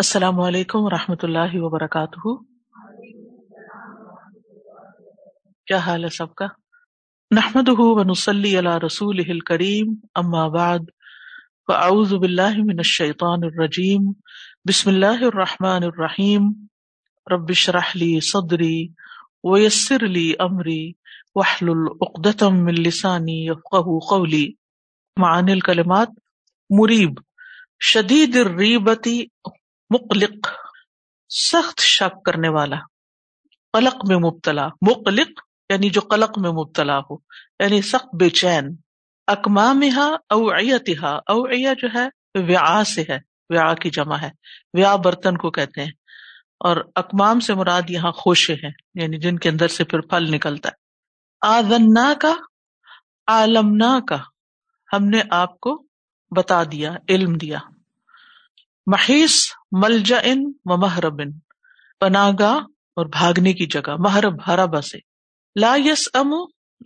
السلام علیکم ورحمۃ اللہ وبرکاتہ. کیا حال ہے سب کا؟ نحمده ونصلی علی رسولہ الکریم، اما بعد، فاعوذ باللہ من الشیطان الرجیم، بسم اللہ الرحمن الرحیم، رب اشرح لی صدری ویسر لی امری واحلل عقدۃ من لسانی یفقہوا قولی. معانی الکلمات: مریب، شدید الریبتی، مقلق، سخت شک کرنے والا، قلق میں مبتلا. مقلق یعنی جو قلق میں مبتلا ہو، یعنی سخت بے چین. اکمامہا اوعیتہا، اوعیہ جو ہے وعاء سے ہے، وعاء کی جمع ہے، وعاء برتن کو کہتے ہیں، اور اکمام سے مراد یہاں خوشے ہیں، یعنی جن کے اندر سے پھر پھل نکلتا ہے. آذناک، عالمناک، ہم نے آپ کو بتا دیا، علم دیا. محیص، ملجا و محرب، پناہ گاہ اور بھاگنے کی جگہ، محرب ہربا سے. لا یسأم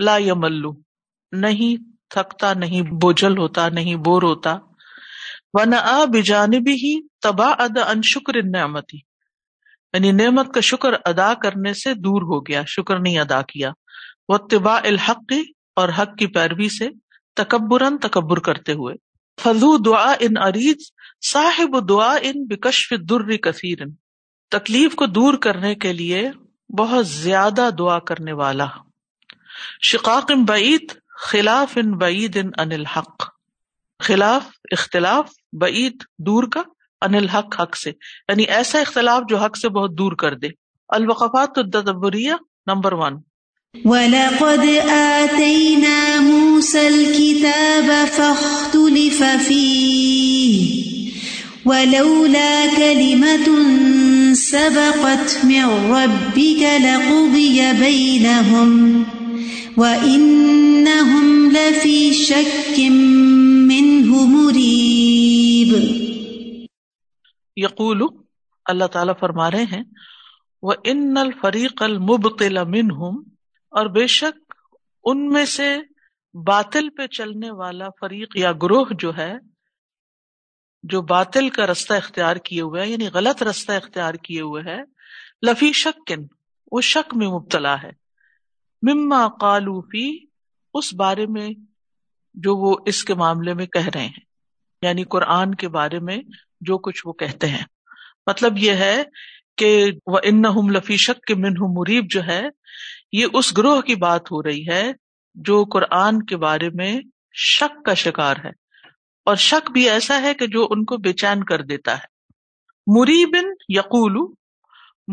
لا یملو، نہیں تھکتا، نہیں بوجھل ہوتا، نہیں بور ہوتا. ونآ بجانبہ تباعد عن شکر النعمت، یعنی نعمت کا شکر ادا کرنے سے دور ہو گیا، شکر نہیں ادا کیا. واتباع الحق، اور حق کی پیروی سے تکبراً، تکبر کرتے ہوئے. فذو دعا ان عریض، صاحب دعا ان بکشف در کثیر، تکلیف کو دور کرنے کے لیے بہت زیادہ دعا کرنے والا. شقاق بعید، خلاف بعید عن الحق، خلاف اختلاف، بعید دور کا، عن الحق حق سے، یعنی ایسا اختلاف جو حق سے بہت دور کر دے. الوقفات التدبریہ نمبر 1. وَلَقَدْ آتَيْنَا مُوسَى الْكِتَابَ فَاخْتُلِفَ فِيهِ وَلَوْلَا كَلِمَةٌ سَبَقَتْ مِنْ رَبِّكَ لَقُضِيَ بَيْنَهُمْ وَإِنَّهُمْ لَفِي شَكٍّ مِّنْهُ مُرِيبٍ. يقول اللہ تعالیٰ فرما رہے ہیں، وَإِنَّ الْفَرِيقَ الْمُبْطِلَ مِنْهُمْ، اور بے شک ان میں سے باطل پہ چلنے والا فریق یا گروہ جو ہے، جو باطل کا رستہ اختیار کیے ہوئے ہے، یعنی غلط رستہ اختیار کیے ہوئے ہے، لفی شکن، وہ شک میں مبتلا ہے. مما قالوا فی، اس بارے میں جو وہ اس کے معاملے میں کہہ رہے ہیں، یعنی قرآن کے بارے میں جو کچھ وہ کہتے ہیں. مطلب یہ ہے کہ وَإِنَّهُمْ لَفِي شَكٍّ مِّنْهُ مُرِيبٍ جو ہے، یہ اس گروہ کی بات ہو رہی ہے جو قرآن کے بارے میں شک کا شکار ہے، اور شک بھی ایسا ہے کہ جو ان کو بے چین کر دیتا ہے. مُرِيبٍ يَقُولُ،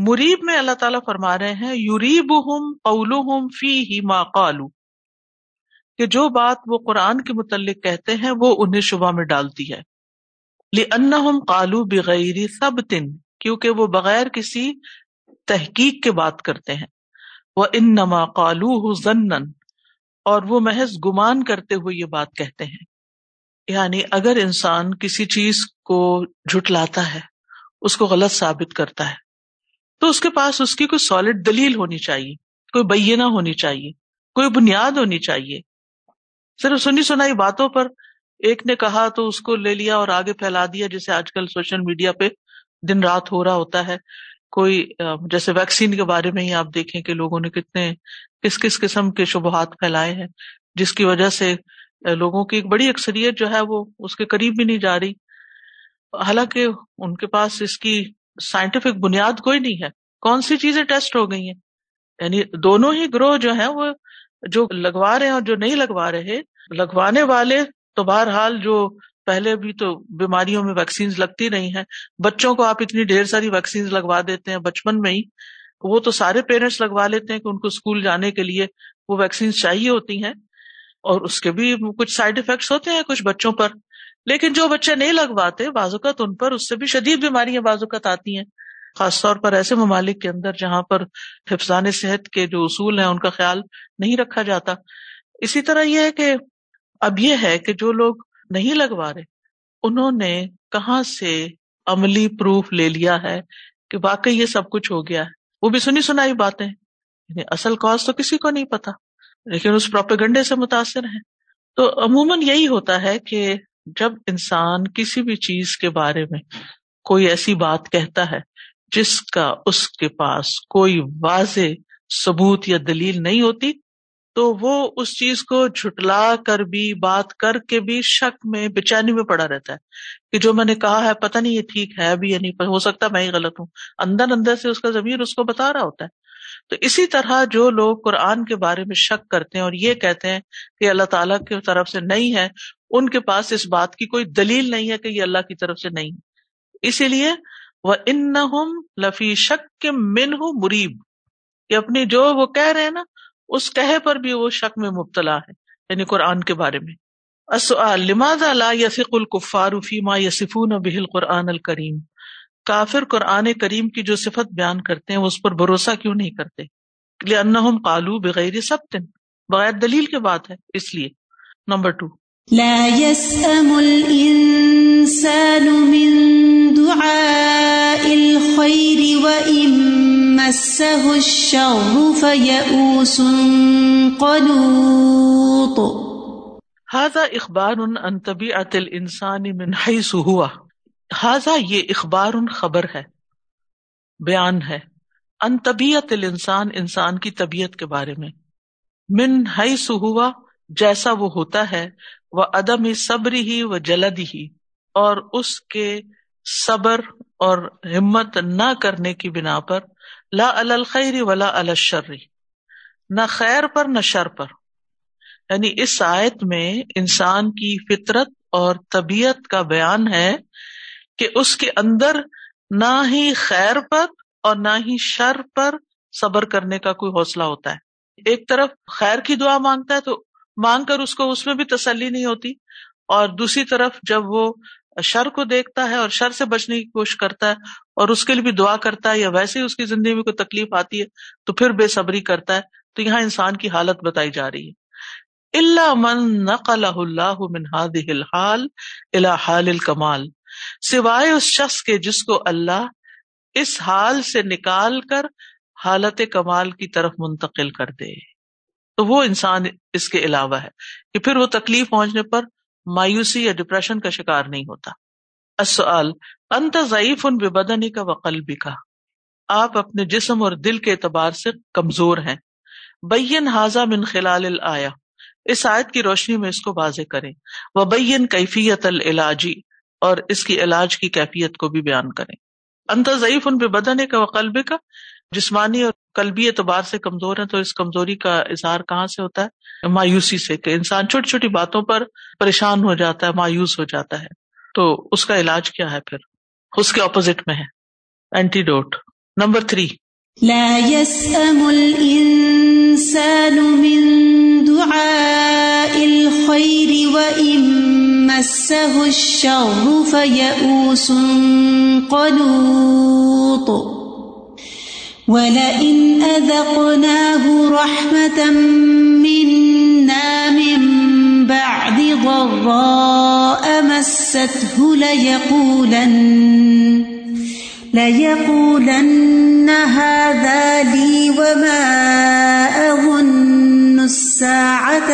مریب میں اللہ تعالیٰ فرما رہے ہیں، يُرِيبُهُمْ قَوْلُهُمْ فِيهِ مَا قَالُوا، کہ جو بات وہ قرآن کے متعلق کہتے ہیں وہ انہیں شبہ میں ڈالتی ہے. لِأَنَّهُمْ قَالُوا بِغَيْرِ ثَبْتٍ، کیونکہ وہ بغیر کسی تحقیق کے بات کرتے ہیں. وَإِنَّمَا قَالُوهُ ظَنًّا، اور وہ محض گمان کرتے ہوئے یہ بات کہتے ہیں. یعنی اگر انسان کسی چیز کو جھٹلاتا ہے، اس کو غلط ثابت کرتا ہے، تو اس کے پاس اس کی کوئی سالڈ دلیل ہونی چاہیے، کوئی بینہ ہونی چاہیے، کوئی بنیاد ہونی چاہیے. صرف سنی سنائی باتوں پر ایک نے کہا تو اس کو لے لیا اور آگے پھیلا دیا، جیسے آج کل سوشل میڈیا پہ دن رات ہو رہا ہوتا ہے. کوئی جیسے ویکسین کے بارے میں ہی آپ دیکھیں کہ لوگوں نے کتنے کس قسم کے شبہات پھیلائے ہیں، جس کی وجہ سے لوگوں کی ایک بڑی اکثریت جو ہے وہ اس کے قریب بھی نہیں جا رہی، حالانکہ ان کے پاس اس کی سائنٹیفک بنیاد کوئی نہیں ہے. کون سی چیزیں ٹیسٹ ہو گئی ہیں؟ یعنی دونوں ہی گروہ جو ہیں، وہ جو لگوا رہے ہیں اور جو نہیں لگوا رہے. لگوانے والے تو بہرحال، جو پہلے بھی تو بیماریوں میں ویکسینز لگتی رہی ہیں، بچوں کو آپ اتنی ڈھیر ساری ویکسینز لگوا دیتے ہیں بچپن میں ہی، وہ تو سارے پیرنٹس لگوا لیتے ہیں کہ ان کو اسکول جانے کے لیے وہ ویکسینز چاہیے ہوتی ہیں، اور اس کے بھی کچھ سائیڈ ایفیکٹس ہوتے ہیں کچھ بچوں پر. لیکن جو بچے نہیں لگواتے، بعض اوقات ان پر اس سے بھی شدید بیماریاں بعض اوقات آتی ہیں، خاص طور پر ایسے ممالک کے اندر جہاں پر حفظان صحت کے جو اصول ہیں ان کا خیال نہیں رکھا جاتا. اسی طرح یہ ہے کہ اب یہ ہے کہ جو لوگ نہیں لگوا رہے، انہوں نے کہاں سے عملی پروف لے لیا ہے کہ واقعی یہ سب کچھ ہو گیا ہے؟ وہ بھی سنی سنائی باتیں، یعنی اصل کاز تو کسی کو نہیں پتا، لیکن اس پروپیگنڈے سے متاثر ہیں. تو عموماً یہی ہوتا ہے کہ جب انسان کسی بھی چیز کے بارے میں کوئی ایسی بات کہتا ہے جس کا اس کے پاس کوئی واضح ثبوت یا دلیل نہیں ہوتی تو وہ اس چیز کو جھٹلا کر بھی بات کر کے بھی شک میں بے چینی میں پڑا رہتا ہے کہ جو میں نے کہا ہے پتہ نہیں یہ ٹھیک ہے بھی یا نہیں، ہو سکتا میں ہی غلط ہوں، اندر اندر سے اس کا ضمیر اس کو بتا رہا ہوتا ہے۔ تو اسی طرح جو لوگ قرآن کے بارے میں شک کرتے ہیں اور یہ کہتے ہیں کہ اللہ تعالیٰ کی طرف سے نہیں ہے، ان کے پاس اس بات کی کوئی دلیل نہیں ہے کہ یہ اللہ کی طرف سے نہیں ہے۔ اسی لیے وَإِنَّهُمْ لَفِي شَكٍّ مِّنْهُ مُرِيبٍ، کہ اپنی جو وہ کہہ رہے ہیں نا اس کہے پر بھی وہ شک میں مبتلا ہے، یعنی قرآن کے بارے میں۔ السؤال لماذا لا يثق الكفار فيما يصفون به القرآن الكريم، کافر قرآن کریم کی جو صفت بیان کرتے ہیں اس پر بھروسہ کیوں نہیں کرتے؟ لأنهم قالوا بغیر ثبت، بغیر دلیل کے بات ہے اس لیے۔ نمبر 2 لا يسأم الإنسان من دعاء الخير وإن مسه الشر فيئوس قنوط۔ هذا إخبار عن طبيعة الإنسان من حيث هو، ہاذا یہ اخبار خبر ہے، بیان ہے، ان طبیعت الانسان، انسان کی طبیعت کے بارے میں، من حیث ہوا، جیسا وہ ہوتا ہے، و عدم صبرہ و جلدہ، اور اس کے صبر اور ہمت نہ کرنے کی بنا پر، لا علی الخیر ولا علی الشر، نہ خیر پر نہ شر پر۔ یعنی اس آیت میں انسان کی فطرت اور طبیعت کا بیان ہے کہ اس کے اندر نہ ہی خیر پر اور نہ ہی شر پر صبر کرنے کا کوئی حوصلہ ہوتا ہے۔ ایک طرف خیر کی دعا مانگتا ہے تو مانگ کر اس کو اس میں بھی تسلی نہیں ہوتی، اور دوسری طرف جب وہ شر کو دیکھتا ہے اور شر سے بچنے کی کوشش کرتا ہے اور اس کے لیے بھی دعا کرتا ہے، یا ویسے ہی اس کی زندگی میں کوئی تکلیف آتی ہے تو پھر بے صبری کرتا ہے۔ تو یہاں انسان کی حالت بتائی جا رہی ہے۔ الا من نقلہ اللہ من هذه الحال الى حال الکمال، سوائے اس شخص کے جس کو اللہ اس حال سے نکال کر حالت کمال کی طرف منتقل کر دے، تو وہ انسان اس کے علاوہ ہے کہ پھر وہ تکلیف پہنچنے پر مایوسی یا ڈپریشن کا شکار نہیں ہوتا۔ السؤال انت ضعیف ببدنک وقلبک، آپ اپنے جسم اور دل کے اعتبار سے کمزور ہیں۔ بین ھذا من خلال الآیہ، اس آیت کی روشنی میں اس کو واضح کریں۔ وبین کیفیت العلاجی، اور اس کی علاج کی کیفیت کو بھی بیان کریں۔ انت ضعیف ببدنک وقلبک، جسمانی اور قلبی اعتبار سے کمزور ہیں، تو اس کمزوری کا اظہار کہاں سے ہوتا ہے؟ مایوسی سے، کہ انسان چھوٹی چھوٹی باتوں پر پریشان ہو جاتا ہے، مایوس ہو جاتا ہے۔ تو اس کا علاج کیا ہے؟ پھر اس کے اپوزٹ میں ہے اینٹیڈوٹ۔ نمبر 3 لا يسأم الإنسان من دعاء الخير وإن مسه الشر فيئوس قنوط ولئن أذقناه رحمة منا من بعد ضراء مسته ليقولن هذا لي وما أظن الساعة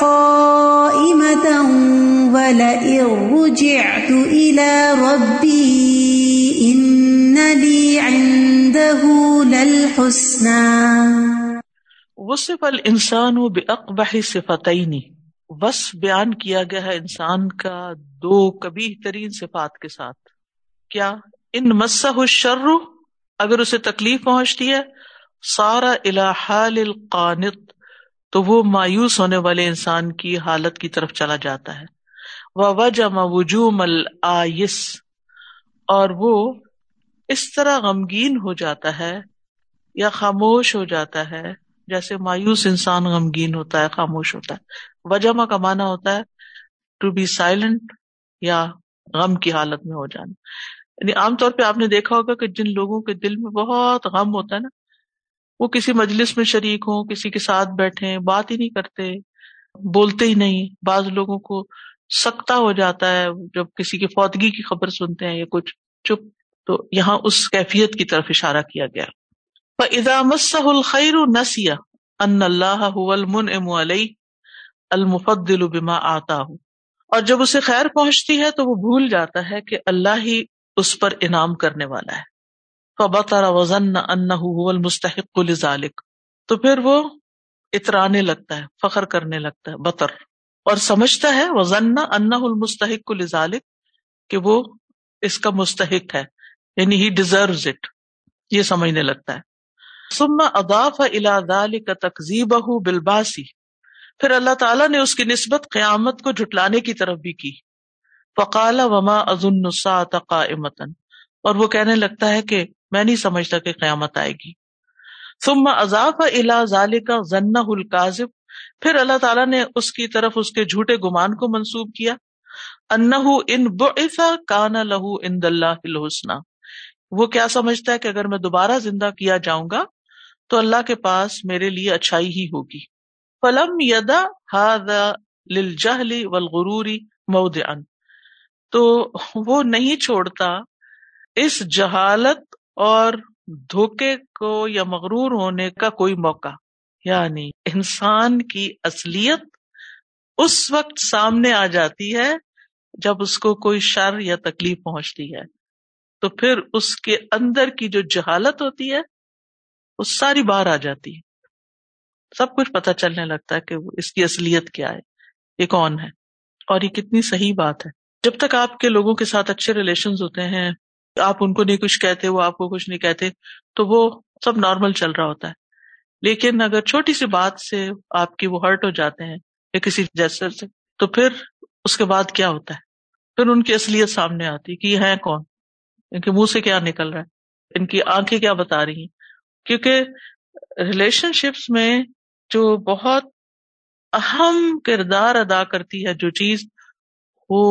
قائمة ولئن رجعت إلى ربي إن لي عنده للحسنى۔ وصف الإنسان بأقبح صفتين، بس بیان کیا گیا ہے انسان کا دو قبیح ترین صفات کے ساتھ۔ کیا؟ ان مسہ الشر، اگر اسے تکلیف پہنچتی ہے، سارا الی حال القانط، تو وہ مایوس ہونے والے انسان کی حالت کی طرف چلا جاتا ہے۔ ووجم وجوم الآیس، اور وہ اس طرح غمگین ہو جاتا ہے یا خاموش ہو جاتا ہے جیسے مایوس انسان غمگین ہوتا ہے، خاموش ہوتا ہے۔ وجمہ کا معنی ہوتا ہے ٹو بی سائلنٹ یا غم کی حالت میں ہو جانا۔ یعنی عام طور پہ آپ نے دیکھا ہوگا کہ جن لوگوں کے دل میں بہت غم ہوتا ہے نا، وہ کسی مجلس میں شریک ہوں، کسی کے ساتھ بیٹھیں، بات ہی نہیں کرتے، بولتے ہی نہیں۔ بعض لوگوں کو سکتہ ہو جاتا ہے جب کسی کی فوتگی کی خبر سنتے ہیں یا کچھ، چپ۔ تو یہاں اس کیفیت کی طرف اشارہ کیا گیا۔ فَإِذَا مَسَّهُ الْخَيْرُ نَسِيَ أَنَّ اللَّهَ هُوَ الْمُنْعِمُ عَلَيْهِ، المفضل بما آتاہ، اور جب اسے خیر پہنچتی ہے تو وہ بھول جاتا ہے کہ اللہ ہی اس پر انعام کرنے والا ہے۔ فبطر وظن انہ هو المستحق لذلک، تو پھر وہ اترانے لگتا ہے، فخر کرنے لگتا ہے، بطر، اور سمجھتا ہے وظن انہ المستحق لذلک کہ وہ اس کا مستحق ہے، یعنی he deserves it، یہ سمجھنے لگتا ہے۔ ثم اضاف الى ذلك تکذیبہ بالباسی، پھر اللہ تعالیٰ نے اس کی نسبت قیامت کو جھٹلانے کی طرف بھی کی۔ فقال وما اظن الساعة قائمة، اور وہ کہنے لگتا ہے کہ میں نہیں سمجھتا کہ قیامت آئے گی۔ ثم اضاف الى ذلك ظنه الكاذب، پھر اللہ تعالیٰ نے اس کی طرف اس کے جھوٹے گمان کو منسوب کیا۔ انہ ان بعث کان لہ عند اللہ الحسنى، وہ کیا سمجھتا ہے کہ اگر میں دوبارہ زندہ کیا جاؤں گا تو اللہ کے پاس میرے لیے اچھائی ہی ہوگی۔ فلم يدع هذا للجهل والغرور موضعا، تو وہ نہیں چھوڑتا اس جہالت اور دھوکے کو یا مغرور ہونے کا کوئی موقع، یعنی انسان کی اصلیت اس وقت سامنے آ جاتی ہے جب اس کو کوئی شر یا تکلیف پہنچتی ہے، تو پھر اس کے اندر کی جو جہالت ہوتی ہے وہ ساری باہر آ جاتی ہے، سب کچھ پتہ چلنے لگتا ہے کہ اس کی اصلیت کیا ہے، یہ کون ہے۔ اور یہ کتنی صحیح بات ہے، جب تک آپ کے لوگوں کے ساتھ اچھے ریلیشنز ہوتے ہیں، آپ ان کو نہیں کچھ کہتے، وہ آپ کو کچھ نہیں کہتے، تو وہ سب نارمل چل رہا ہوتا ہے، لیکن اگر چھوٹی سی بات سے آپ کی وہ ہرٹ ہو جاتے ہیں یا کسی جیسے سے، تو پھر اس کے بعد کیا ہوتا ہے، پھر ان کی اصلیت سامنے آتی ہے کہ یہ ہیں کون، ان کے منہ سے کیا نکل رہا ہے، ان کی آنکھیں کیا بتا رہی ہیں۔ کیونکہ ریلیشن شپس میں جو بہت اہم کردار ادا کرتی ہے جو چیز، وہ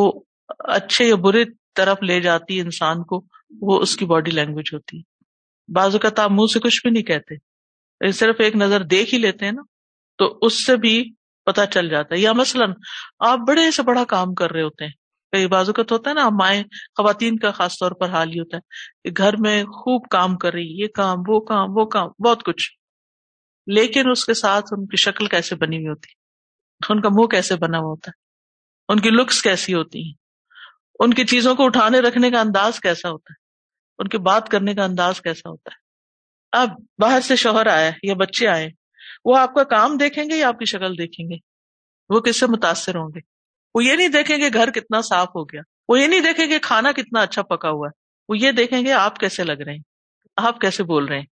اچھے یا برے طرف لے جاتی ہے انسان کو، وہ اس کی باڈی لینگویج ہوتی ہے۔ بعض اوقات آپ منہ سے کچھ بھی نہیں کہتے، صرف ایک نظر دیکھ ہی لیتے ہیں نا، تو اس سے بھی پتہ چل جاتا ہے۔ یا مثلاً آپ بڑے سے بڑا کام کر رہے ہوتے ہیں، کئی بعض اوقات ہوتا ہے نا، مائیں، خواتین کا خاص طور پر حال ہی ہوتا ہے، گھر میں خوب کام کر رہی، یہ کام وہ کام وہ کام، بہت کچھ، لیکن اس کے ساتھ ان کی شکل کیسے بنی ہوئی ہوتی ہے، ان کا منہ کیسے بنا ہوا ہوتا ہے، ان کی لکس کیسی ہوتی ہیں، ان کی چیزوں کو اٹھانے رکھنے کا انداز کیسا ہوتا ہے، ان کے بات کرنے کا انداز کیسا ہوتا ہے۔ اب باہر سے شوہر آیا یا بچے آئے، وہ آپ کا کام دیکھیں گے یا آپ کی شکل دیکھیں گے؟ وہ کس سے متاثر ہوں گے؟ وہ یہ نہیں دیکھیں گے گھر کتنا صاف ہو گیا، وہ یہ نہیں دیکھیں گے کھانا کتنا اچھا پکا ہوا ہے، وہ یہ دیکھیں گے آپ کیسے لگ رہے ہیں، آپ کیسے بول رہے ہیں۔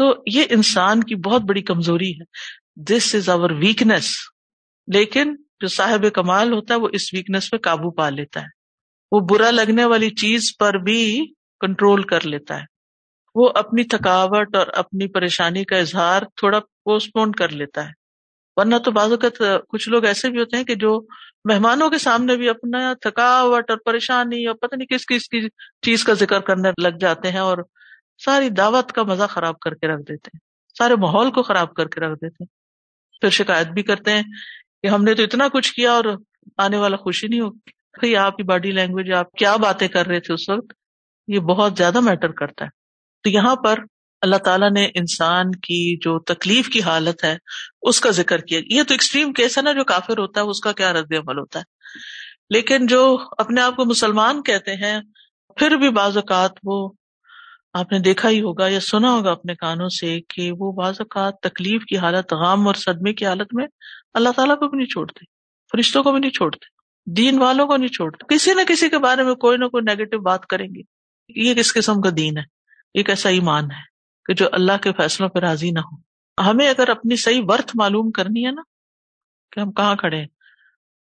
تو یہ انسان کی بہت بڑی کمزوری ہے، دس از آور ویکنس، لیکن جو صاحب کمال ہوتا ہے وہ اس ویکنس پہ قابو پا لیتا ہے، وہ برا لگنے والی چیز پر بھی کنٹرول کر لیتا ہے، وہ اپنی تھکاوٹ اور اپنی پریشانی کا اظہار تھوڑا پوسٹ پون کر لیتا ہے۔ ورنہ تو بعض اوقات کچھ لوگ ایسے بھی ہوتے ہیں کہ جو مہمانوں کے سامنے بھی اپنا تھکاوٹ اور پریشانی اور پتہ نہیں کس کس کی چیز کا ذکر کرنے لگ جاتے ہیں، اور ساری دعوت کا مزہ خراب کر کے رکھ دیتے ہیں، سارے ماحول کو خراب کر کے رکھ دیتے ہیں، پھر شکایت بھی کرتے ہیں کہ ہم نے تو اتنا کچھ کیا اور آنے والا خوشی نہیں ہوگی۔ بھئی آپ کی باڈی لینگویج، آپ کیا باتیں کر رہے تھے اس وقت، یہ بہت زیادہ میٹر کرتا ہے۔ تو یہاں پر اللہ تعالیٰ نے انسان کی جو تکلیف کی حالت ہے اس کا ذکر کیا۔ یہ تو ایکسٹریم کیس ہے نا، جو کافر ہوتا ہے اس کا کیا رد عمل ہوتا ہے، لیکن جو اپنے آپ کو مسلمان کہتے ہیں، پھر بھی بعض اوقات وہ، آپ نے دیکھا ہی ہوگا یا سنا ہوگا اپنے کانوں سے، کہ وہ بعض اوقات تکلیف کی حالت، غم اور صدمے کی حالت میں اللہ تعالیٰ کو بھی نہیں چھوڑتے، فرشتوں کو بھی نہیں چھوڑتے، دین والوں کو نہیں چھوڑتے، کسی نہ کسی کے بارے میں کوئی نہ کوئی نیگیٹو بات کریں گے۔ یہ کس قسم کا دین ہے، یہ کیسا ایمان ہے کہ جو اللہ کے فیصلوں پہ راضی نہ ہو۔ ہمیں اگر اپنی صحیح ورتھ معلوم کرنی ہے نا، کہ ہم کہاں کھڑے ہیں،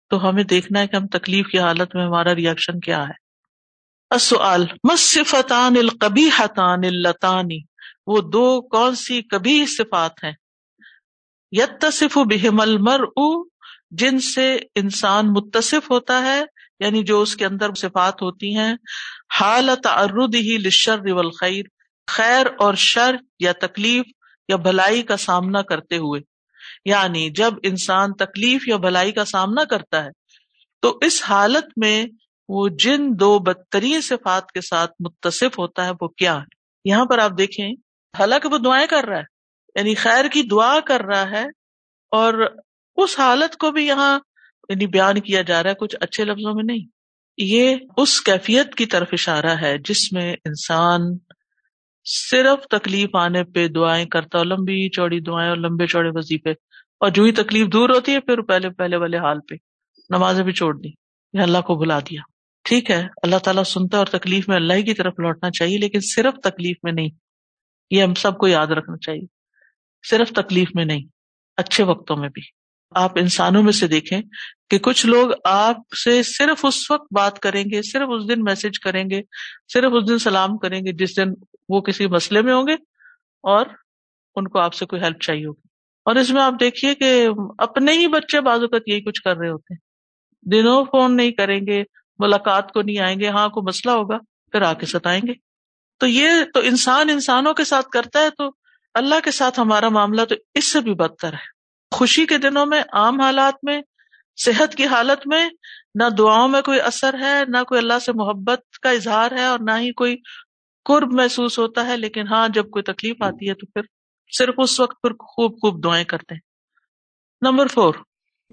تو ہمیں دیکھنا ہے کہ ہم تکلیف کی حالت میں ہمارا ریئیکشن کیا ہے۔ السؤال ما صفتان القبیحتان اللتانی، وہ دو کون سی قبیح صفات ہیں، یتصف بہم المرء، جن سے انسان متصف ہوتا ہے، یعنی جو اس کے اندر صفات ہوتی ہیں، حال تعرضہ للشر والخیر، خیر اور شر یا تکلیف یا بھلائی کا سامنا کرتے ہوئے، یعنی جب انسان تکلیف یا بھلائی کا سامنا کرتا ہے تو اس حالت میں وہ جن دو بدترین صفات کے ساتھ متصف ہوتا ہے وہ کیا ہے۔ یہاں پر آپ دیکھیں، حالانکہ وہ دعائیں کر رہا ہے، یعنی خیر کی دعا کر رہا ہے اور اس حالت کو بھی یہاں یعنی بیان کیا جا رہا ہے کچھ اچھے لفظوں میں نہیں. یہ اس کیفیت کی طرف اشارہ ہے جس میں انسان صرف تکلیف آنے پہ دعائیں کرتا, لمبی چوڑی دعائیں اور لمبے چوڑے وظیفے, اور جو ہی تکلیف دور ہوتی ہے پھر پہلے پہلے والے حال پہ نمازیں بھی چھوڑ دی یا اللہ کو بلا دیا. ٹھیک ہے, اللہ تعالیٰ سنتا ہے اور تکلیف میں اللہ ہی کی طرف لوٹنا چاہیے, لیکن صرف تکلیف میں نہیں. یہ ہم سب کو یاد رکھنا چاہیے, صرف تکلیف میں نہیں, اچھے وقتوں میں بھی. آپ انسانوں میں سے دیکھیں کہ کچھ لوگ آپ سے صرف اس وقت بات کریں گے, صرف اس دن میسج کریں گے, صرف اس دن سلام کریں گے جس دن وہ کسی مسئلے میں ہوں گے اور ان کو آپ سے کوئی ہیلپ چاہیے ہوگی. اور اس میں آپ دیکھیے کہ اپنے ہی بچے بعض اوقات یہی کچھ کر رہے ہوتے ہیں, دنوں فون نہیں کریں گے, ملاقات کو نہیں آئیں گے, ہاں کوئی مسئلہ ہوگا پھر آ کے ستائیں گے. تو یہ تو انسان انسانوں کے ساتھ کرتا ہے, تو اللہ کے ساتھ ہمارا معاملہ تو اس سے بھی بدتر ہے. خوشی کے دنوں میں, عام حالات میں, صحت کی حالت میں نہ دعاؤں میں کوئی اثر ہے, نہ کوئی اللہ سے محبت کا اظہار ہے, اور نہ ہی کوئی قرب محسوس ہوتا ہے. لیکن ہاں جب کوئی تکلیف آتی ہے تو پھر صرف اس وقت پھر خوب خوب دعائیں کرتے ہیں. نمبر 4,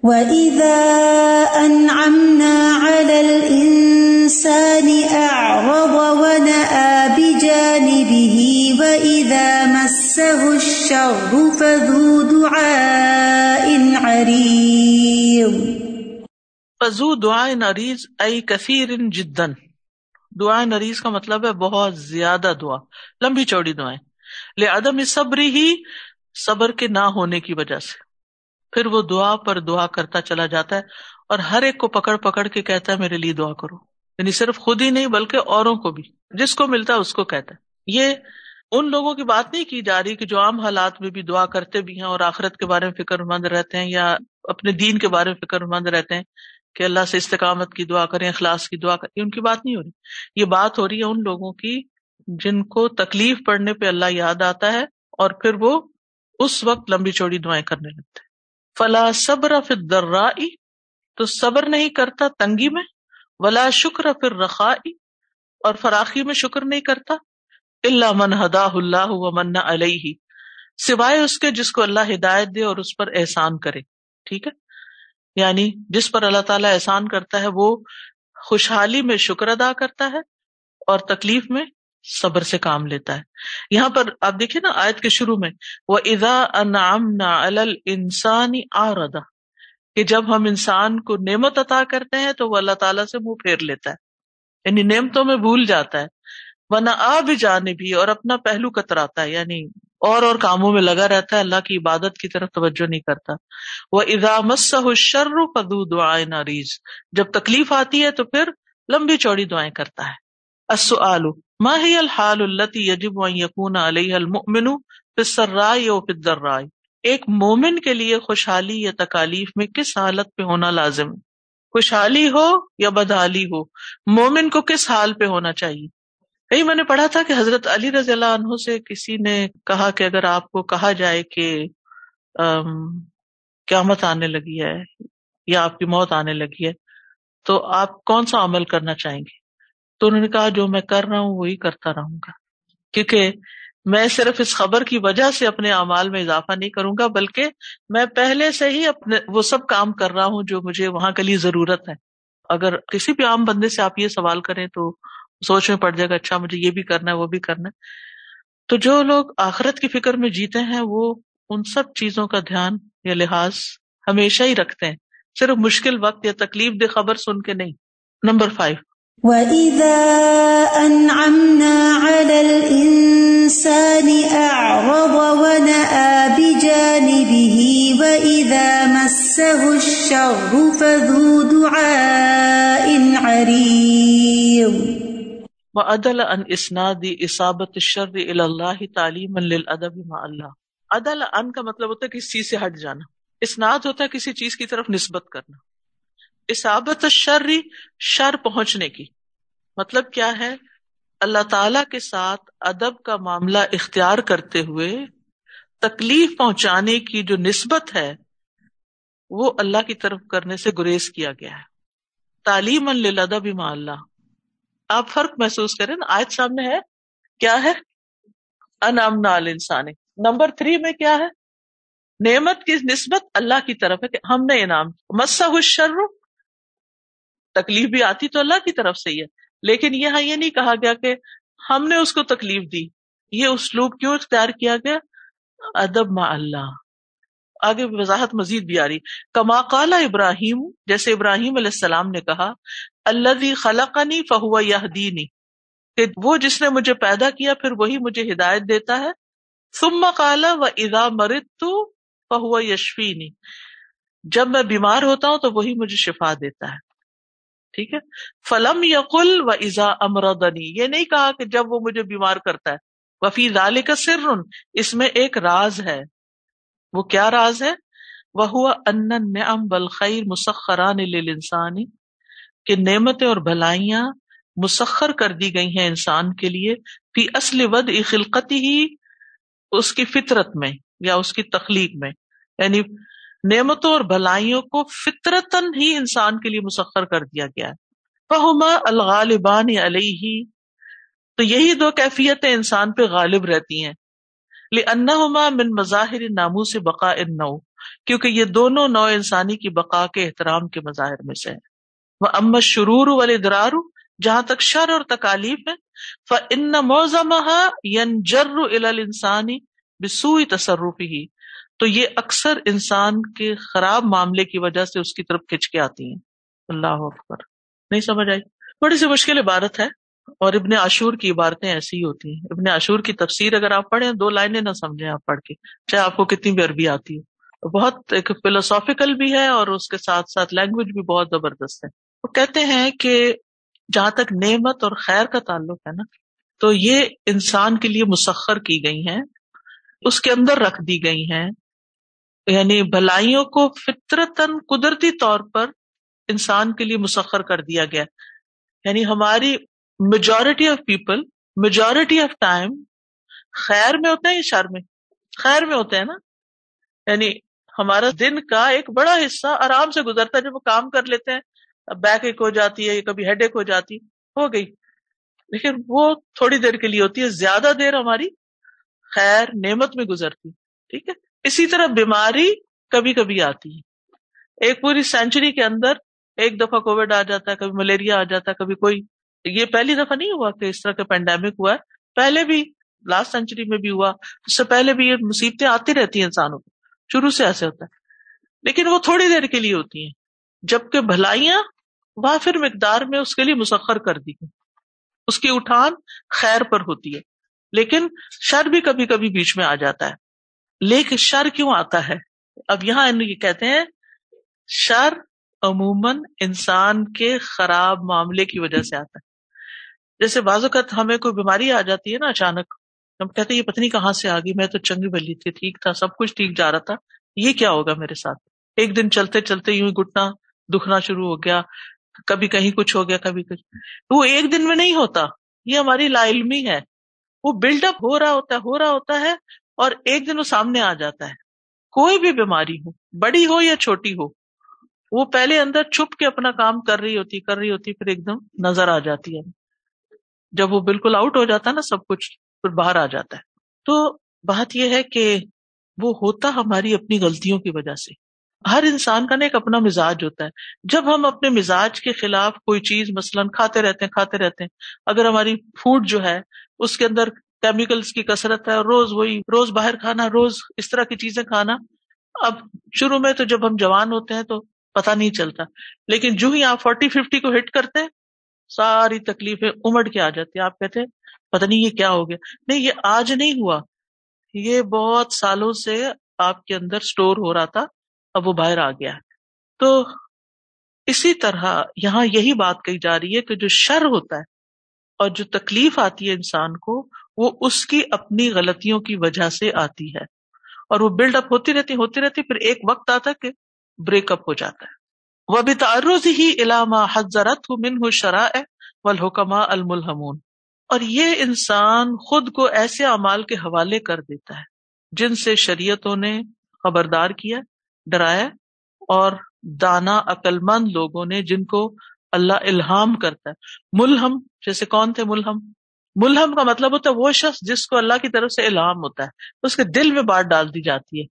وَإِذَا أَنْعَمْنَا عَلَى الْإِنسَانِ أَعْرَضَ وَنَأَى بِجَانِبِهِ وَإِذَا مَسَّهُ الشَّرُّ فَذُو دُعَاءٍ عَرِيضٍ. فَذُو دُعَاءٍ عَرِيضٍ أَيْ كَثِيرٍ جِدًّا. دعائیں عریض کا مطلب ہے بہت زیادہ دعا, لمبی چوڑی دعائیں. لعدم صبر, ہی صبر کے نہ ہونے کی وجہ سے پھر وہ دعا پر دعا کرتا چلا جاتا ہے, اور ہر ایک کو پکڑ پکڑ کے کہتا ہے میرے لیے دعا کرو. یعنی صرف خود ہی نہیں بلکہ اوروں کو بھی, جس کو ملتا ہے اس کو کہتا ہے. یہ ان لوگوں کی بات نہیں کی جا رہی کہ جو عام حالات میں بھی دعا کرتے بھی ہیں اور آخرت کے بارے میں فکر مند رہتے ہیں یا اپنے دین کے بارے میں فکر مند رہتے ہیں کہ اللہ سے استقامت کی دعا کریں, اخلاص کی دعا کریں. ان کی بات نہیں ہو رہی, یہ بات ہو رہی ہے ان لوگوں کی جن کو تکلیف پڑنے پہ اللہ یاد آتا ہے اور پھر وہ اس وقت لمبی چوڑی دعائیں کرنے لگتے ہیں. فلا صبر فی الضراء, تو صبر نہیں کرتا تنگی میں. ولا شکر فی الرخاء, اور فراخی میں شکر نہیں کرتا. الا من ہداہ اللہ ومن علیہ, سوائے اس کے جس کو اللہ ہدایت دے اور اس پر احسان کرے. ٹھیک ہے, یعنی جس پر اللہ تعالیٰ احسان کرتا ہے وہ خوشحالی میں شکر ادا کرتا ہے اور تکلیف میں صبر سے کام لیتا ہے. یہاں پر آپ دیکھیں نا آیت کے شروع میں وَإِذَا أَنْعَمْنَا عَلَى الْإِنسَانِ أَعْرَضَ, کہ جب ہم انسان کو نعمت عطا کرتے ہیں تو وہ اللہ تعالیٰ سے منہ پھیر لیتا ہے, یعنی نعمتوں میں بھول جاتا ہے. وَنَأَى بِجَانِبِهِ, اور اپنا پہلو کتراتا ہے, یعنی اور کاموں میں لگا رہتا ہے, اللہ کی عبادت کی طرف توجہ نہیں کرتا. وَإِذَا مَسَّهُ الشَّرُّ فَذُو دُعَاءٍ عَرِيضٍ, جب تکلیف آتی ہے تو پھر لمبی چوڑی دعائیں کرتا ہے. السؤال ما هي الحال التي يجب ان يكون عليها المؤمن في السراء وفي الضراء, ایک مومن کے لیے خوشحالی یا تکالیف میں کس حالت پہ ہونا لازم ہے؟ خوشحالی ہو یا بدحالی ہو, مومن کو کس حال پہ ہونا چاہیے؟ یہی میں نے پڑھا تھا کہ حضرت علی رضی اللہ عنہ سے کسی نے کہا کہ اگر آپ کو کہا جائے کہ قیامت آنے لگی ہے یا آپ کی موت آنے لگی ہے تو آپ کون سا عمل کرنا چاہیں گے؟ تو انہوں نے کہا جو میں کر رہا ہوں وہی کرتا رہوں گا, کیونکہ میں صرف اس خبر کی وجہ سے اپنے اعمال میں اضافہ نہیں کروں گا بلکہ میں پہلے سے ہی اپنے وہ سب کام کر رہا ہوں جو مجھے وہاں کے لیے ضرورت ہے. اگر کسی بھی عام بندے سے آپ یہ سوال کریں تو سوچ میں پڑ جائے گا اچھا مجھے یہ بھی کرنا ہے وہ بھی کرنا ہے. تو جو لوگ آخرت کی فکر میں جیتے ہیں وہ ان سب چیزوں کا دھیان یا لحاظ ہمیشہ ہی رکھتے ہیں, صرف مشکل وقت یا تکلیف دہ خبر سن کے نہیں. نمبر 5, وَإِذَا أَنْعَمْنَا عَلَى الْإِنسَانِ أَعْرَضَ وَنَأَى بِجَانِبِهِ وَإِذَا مَسَّهُ الشَّرُّ فَذُو دُعَاءٍ عَرِيضٍ. وَعَدَلَ عَنْ إِسْنَادِ إِصَابَةِ الشَّرِّ إِلَى اللَّهِ تَعْلِيمًا لِلْأَدَبِ مَعَ اللَّهِ. عَدَلَ عَنْ کا مطلب ہوتا ہے کسی چیز سے ہٹ جانا, اسناد ہوتا ہے کسی چیز کی طرف نسبت کرنا. اصابت الشر, شر پہنچنے کی, مطلب کیا ہے؟ اللہ تعالی کے ساتھ ادب کا معاملہ اختیار کرتے ہوئے تکلیف پہنچانے کی جو نسبت ہے وہ اللہ کی طرف کرنے سے گریز کیا گیا ہے. تعلیما للادب مع اللہ. آپ فرق محسوس کریں نا, آیت سامنے ہے, کیا ہے؟ انعمنا علی الانسان. نمبر 3 میں کیا ہے؟ نعمت کی نسبت اللہ کی طرف ہے کہ ہم نے انعام. مسہ الشر، تکلیف بھی آتی تو اللہ کی طرف سے ہی ہے، لیکن یہاں یہ نہیں کہا گیا کہ ہم نے اس کو تکلیف دی. یہ اسلوب کیوں اختیار کیا گیا؟ ادب مع اللہ. آگے وضاحت مزید بھی آ رہی. کما قال ابراہیم، جیسے ابراہیم علیہ السلام نے کہا، الذی خلقنی فہو یہدینی، کہ وہ جس نے مجھے پیدا کیا پھر وہی مجھے ہدایت دیتا ہے. ثم قال واذا مرضت فہو یشفینی، جب میں بیمار ہوتا ہوں تو وہی مجھے شفا دیتا ہے. ٹھیک ہے. فلم یقل واذا امرضنی، یہ نہیں کہا کہ جب وہ مجھے بیمار کرتا ہے. وفی ذالک سر، اس میں ایک راز ہے. وہ کیا راز ہے؟ وَهُوَ أَنَّ النِّعَمَ وَالْخَيْرَ مُسَخَّرَانِ لِلْإِنسَانِ، کہ نعمتیں اور بھلائیاں مسخر کر دی گئی ہیں انسان کے لیے. فی اصل وضع خلقته، اس کی فطرت میں یا اس کی تخلیق میں، یعنی نعمتوں اور بھلائیوں کو فطرتاً ہی انسان کے لیے مسخر کر دیا گیا ہے. فَهُمَا الْغَالِبَانِ عَلَيْهِ، تو یہی دو کیفیتیں انسان پہ غالب رہتی ہیں. لأنہما من مظاہر ناموس بقاء النوع، کیونکہ یہ دونوں نوع انسانی کی بقا کے احترام کے مظاہر میں سے ہیں. وأما الشرور والإضرار، جہاں تک شر اور تکالیف ہے، فإن معظمها ينجر إلى الإنسان بسوء تصرفه، تو یہ اکثر انسان کے خراب معاملے کی وجہ سے اس کی طرف کھچ کے آتی ہیں. اللہ اکبر. نہیں سمجھ آئی؟ بڑی سی مشکل عبارت ہے، اور ابن عاشور کی عبارتیں ایسی ہی ہوتی ہیں. ابن عاشور کی تفسیر اگر آپ پڑھیں، دو لائنیں نہ سمجھیں آپ پڑھ کے، چاہے آپ کو کتنی بھی عربی آتی ہو. بہت ایک فلسافیکل بھی ہے، اور اس کے ساتھ ساتھ لینگویج بھی بہت زبردست ہے. وہ کہتے ہیں کہ جہاں تک نعمت اور خیر کا تعلق ہے نا، تو یہ انسان کے لیے مسخر کی گئی ہیں، اس کے اندر رکھ دی گئی ہیں. یعنی بھلائیوں کو فطرتاً قدرتی طور پر انسان کے لیے مسخر کر دیا گیا. یعنی ہماری majority of people majority of time خیر میں ہوتے ہیں یا شر میں؟ خیر میں ہوتے ہیں نا. یعنی ہمارا دن کا ایک بڑا حصہ آرام سے گزرتا ہے. جب وہ کام کر لیتے ہیں، بیک ایک ہو جاتی ہے، کبھی ہیڈ ایک ہو جاتی، ہو گئی، لیکن وہ تھوڑی دیر کے لیے ہوتی ہے. زیادہ دیر ہماری خیر نعمت میں گزرتی. ٹھیک ہے. اسی طرح بیماری کبھی کبھی آتی ہے. ایک پوری سینچری کے اندر ایک دفعہ کووڈ آ جاتا ہے، کبھی ملیریا آ جاتا ہے، کبھی کوئی. یہ پہلی دفعہ نہیں ہوا کہ اس طرح کا پینڈیمک ہوا ہے، پہلے بھی لاسٹ سینچری میں بھی ہوا، اس سے پہلے بھی یہ مصیبتیں آتی رہتی ہیں انسانوں کو. شروع سے ایسے ہوتا ہے، لیکن وہ تھوڑی دیر کے لیے ہوتی ہیں. جبکہ بھلائیاں وافر مقدار میں اس کے لیے مسخر کر دی گئی، اس کی اٹھان خیر پر ہوتی ہے. لیکن شر بھی کبھی کبھی بیچ میں آ جاتا ہے. لیکن شر کیوں آتا ہے؟ اب یہاں یہ کہتے ہیں شر عموماً انسان کے خراب معاملے کی وجہ سے آتا ہے. جیسے بعض اوقات ہمیں کوئی بیماری آ جاتی ہے نا اچانک، ہم کہتے ہیں یہ پتہ نہیں کہاں سے آ گئی، میں تو چنگی بھلی تھی، ٹھیک تھا، سب کچھ ٹھیک جا رہا تھا، یہ کیا ہوگا میرے ساتھ؟ ایک دن چلتے چلتے یوں گھٹنا دکھنا شروع ہو گیا، کبھی کہیں کچھ ہو گیا، کبھی کچھ. وہ ایک دن میں نہیں ہوتا، یہ ہماری لا علمی ہے. وہ بلڈ اپ ہو رہا ہوتا ہے اور ایک دن وہ سامنے آ جاتا ہے. کوئی بھی بیماری ہو، بڑی ہو یا چھوٹی ہو، وہ پہلے اندر چھپ کے اپنا کام کر رہی ہوتی پھر ایک دم نظر آ جاتی ہے. جب وہ بالکل آؤٹ ہو جاتا ہے نا سب کچھ، پھر باہر آ جاتا ہے. تو بات یہ ہے کہ وہ ہوتا ہماری اپنی غلطیوں کی وجہ سے. ہر انسان کا نا ایک اپنا مزاج ہوتا ہے. جب ہم اپنے مزاج کے خلاف کوئی چیز مثلا کھاتے رہتے ہیں، اگر ہماری فوڈ جو ہے اس کے اندر کیمیکلز کی کثرت ہے، روز باہر کھانا، روز اس طرح کی چیزیں کھانا. اب شروع میں تو جب ہم جوان ہوتے ہیں تو پتہ نہیں چلتا، لیکن جو ہی آپ 40-50 کو ہٹ کرتے ہیں، ساری تکلیفیں امڑ کے آ جاتی ہیں. آپ کہتے ہیں پتہ نہیں یہ کیا ہو گیا. نہیں، یہ آج نہیں ہوا، یہ بہت سالوں سے آپ کے اندر سٹور ہو رہا تھا، اب وہ باہر آ گیا. تو اسی طرح یہاں یہی بات کہی جا رہی ہے کہ جو شر ہوتا ہے اور جو تکلیف آتی ہے انسان کو، وہ اس کی اپنی غلطیوں کی وجہ سے آتی ہے، اور وہ بلڈ اپ ہوتی رہتی، پھر ایک وقت آتا ہے کہ بریک اپ ہو جاتا ہے. وَبِتَعَرُّضِهِ إِلَى مَا حَذَّرَتْهُ مِنْهُ الشَّرَائِعُ وَالْحُكَمَاءُ الْمُلْهَمُونَ، اور یہ انسان خود کو ایسے اعمال کے حوالے کر دیتا ہے جن سے شریعتوں نے خبردار کیا، ڈرایا، اور دانا عقل مند لوگوں نے جن کو اللہ الہام کرتا ہے. ملہم، جیسے کون تھے ملہم کا مطلب ہوتا ہے وہ شخص جس کو اللہ کی طرف سے الہام ہوتا ہے، اس کے دل میں بات ڈال دی جاتی ہے.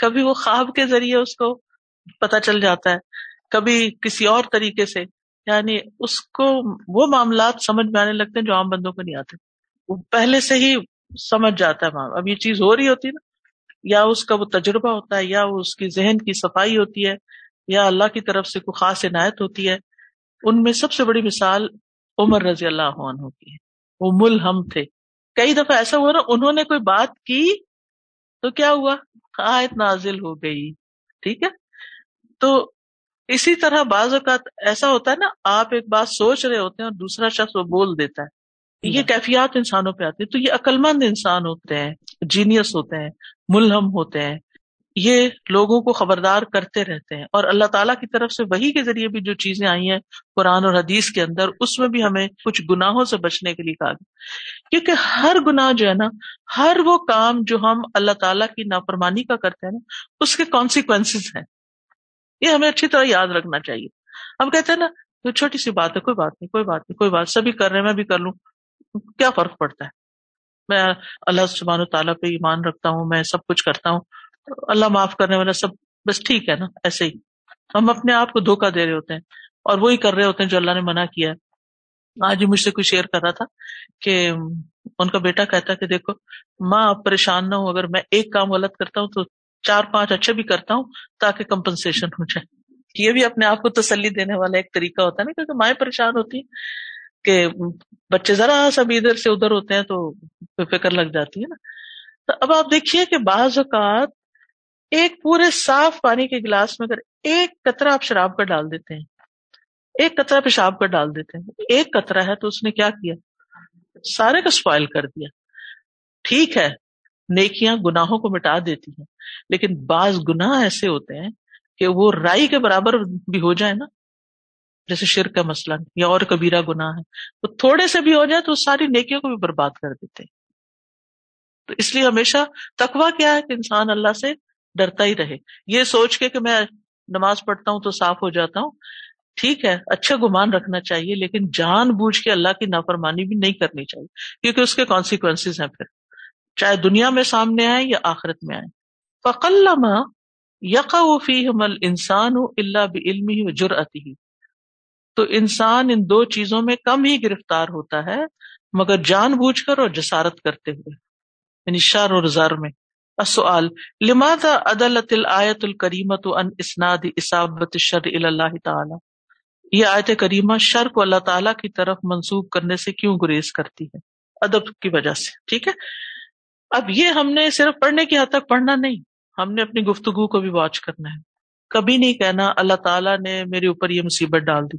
کبھی وہ خواب کے ذریعے اس کو پتہ چل جاتا ہے، کبھی کسی اور طریقے سے، یعنی اس کو وہ معاملات سمجھ میں آنے لگتے ہیں جو عام بندوں کو نہیں آتے، وہ پہلے سے ہی سمجھ جاتا ہے. اب یہ چیز ہو رہی ہوتی ہے نا، یا اس کا وہ تجربہ ہوتا ہے، یا اس کی ذہن کی صفائی ہوتی ہے، یا اللہ کی طرف سے کوئی خاص عنایت ہوتی ہے. ان میں سب سے بڑی مثال عمر رضی اللہ عنہ کی ہے. وہ ملہم تھے، کئی دفعہ ایسا ہوا نا، انہوں نے کوئی بات کی تو کیا ہوا، آیت نازل ہو گئی. ٹھیک ہے، تو اسی طرح بعض اوقات ایسا ہوتا ہے نا، آپ ایک بات سوچ رہے ہوتے ہیں اور دوسرا شخص وہ بول دیتا ہے. یہ کیفیات انسانوں پہ آتی ہے. تو یہ عقلمند انسان ہوتے ہیں، جینیس ہوتے ہیں، ملہم ہوتے ہیں، یہ لوگوں کو خبردار کرتے رہتے ہیں. اور اللہ تعالیٰ کی طرف سے وحی کے ذریعے بھی جو چیزیں آئی ہیں قرآن اور حدیث کے اندر، اس میں بھی ہمیں کچھ گناہوں سے بچنے کے لیے کہا گیا، کیونکہ ہر گناہ جو ہے نا، ہر وہ کام جو ہم اللہ تعالیٰ کی نافرمانی کا کرتے ہیں نا، اس کے کانسیکوینسز ہیں. یہ ہمیں اچھی طرح یاد رکھنا چاہیے. ہم کہتے ہیں نا تو چھوٹی سی بات ہے، کوئی بات نہیں، کوئی بات نہیں، کوئی بات، سبھی کر رہے ہیں، میں بھی کر لوں، کیا فرق پڑتا ہے، میں اللہ سبحانہ و تعالیٰ پہ ایمان رکھتا ہوں، میں سب کچھ کرتا ہوں، اللہ معاف کرنے والا، سب بس ٹھیک ہے نا. ایسے ہی ہم اپنے آپ کو دھوکہ دے رہے ہوتے ہیں اور وہی کر رہے ہوتے ہیں جو اللہ نے منع کیا ہے. آج ہی مجھ سے کوئی شیئر کر رہا تھا کہ ان کا بیٹا کہتا ہے کہ دیکھو ماں، آپ پریشان نہ ہو، اگر میں ایک کام غلط کرتا ہوں تو 4-5 اچھے بھی کرتا ہوں تاکہ کمپنسیشن ہو جائے. یہ بھی اپنے آپ کو تسلی دینے والا ایک طریقہ ہوتا ہے نا، کیونکہ مائیں پریشان ہوتی ہیں کہ بچے ذرا سب ادھر سے ادھر ہوتے ہیں تو فکر لگ جاتی ہے نا. تو اب آپ دیکھیے کہ بعض اوقات ایک پورے صاف پانی کے گلاس میں اگر ایک قطرہ آپ شراب کا ڈال دیتے ہیں، ایک قطرہ پیشاب کا ڈال دیتے ہیں، ایک قطرہ ہے تو اس نے کیا کیا، سارے کو سپائل کر دیا. ٹھیک ہے، نیکیاں گناہوں کو مٹا دیتی ہیں، لیکن بعض گناہ ایسے ہوتے ہیں کہ وہ رائی کے برابر بھی ہو جائے نا، جیسے شرک کا مسئلہ یا اور کبیرہ گناہ ہے، تو تھوڑے سے بھی ہو جائے تو ساری نیکیوں کو بھی برباد کر دیتے ہیں. تو اس لیے ہمیشہ تقویٰ کیا ہے کہ انسان اللہ سے ڈرتا ہی رہے. یہ سوچ کے کہ میں نماز پڑھتا ہوں تو صاف ہو جاتا ہوں، ٹھیک ہے، اچھا گمان رکھنا چاہیے، لیکن جان بوجھ کے اللہ کی نافرمانی بھی نہیں کرنی چاہیے، کیونکہ اس کے کانسیکوینسز ہیں، پھر چاہے دنیا میں سامنے آئے یا آخرت میں آئے. فَقَلَّمَا يَقَعُ فِيهِمَا الْإِنسَانُ إِلَّا بِعِلْمِهِ وَجُرْأَتِهِ، تو انسان ان دو چیزوں میں کم ہی گرفتار ہوتا ہے مگر جان بوجھ کر اور جسارت کرتے ہوئے، یعنی شر اور زر میں. السؤال لماذا عدلت الآیت الکریمۃ عن اسناد اصابت الشر الی اللہ تعالی، یہ آیت کریمہ شر کو اللہ تعالی کی طرف منسوب کرنے سے کیوں گریز کرتی ہے؟ ادب کی وجہ سے. ٹھیک ہے، اب یہ ہم نے صرف پڑھنے کی حد تک پڑھنا نہیں، ہم نے اپنی گفتگو کو بھی واچ کرنا ہے. کبھی نہیں کہنا اللہ تعالیٰ نے میرے اوپر یہ مصیبت ڈال دی،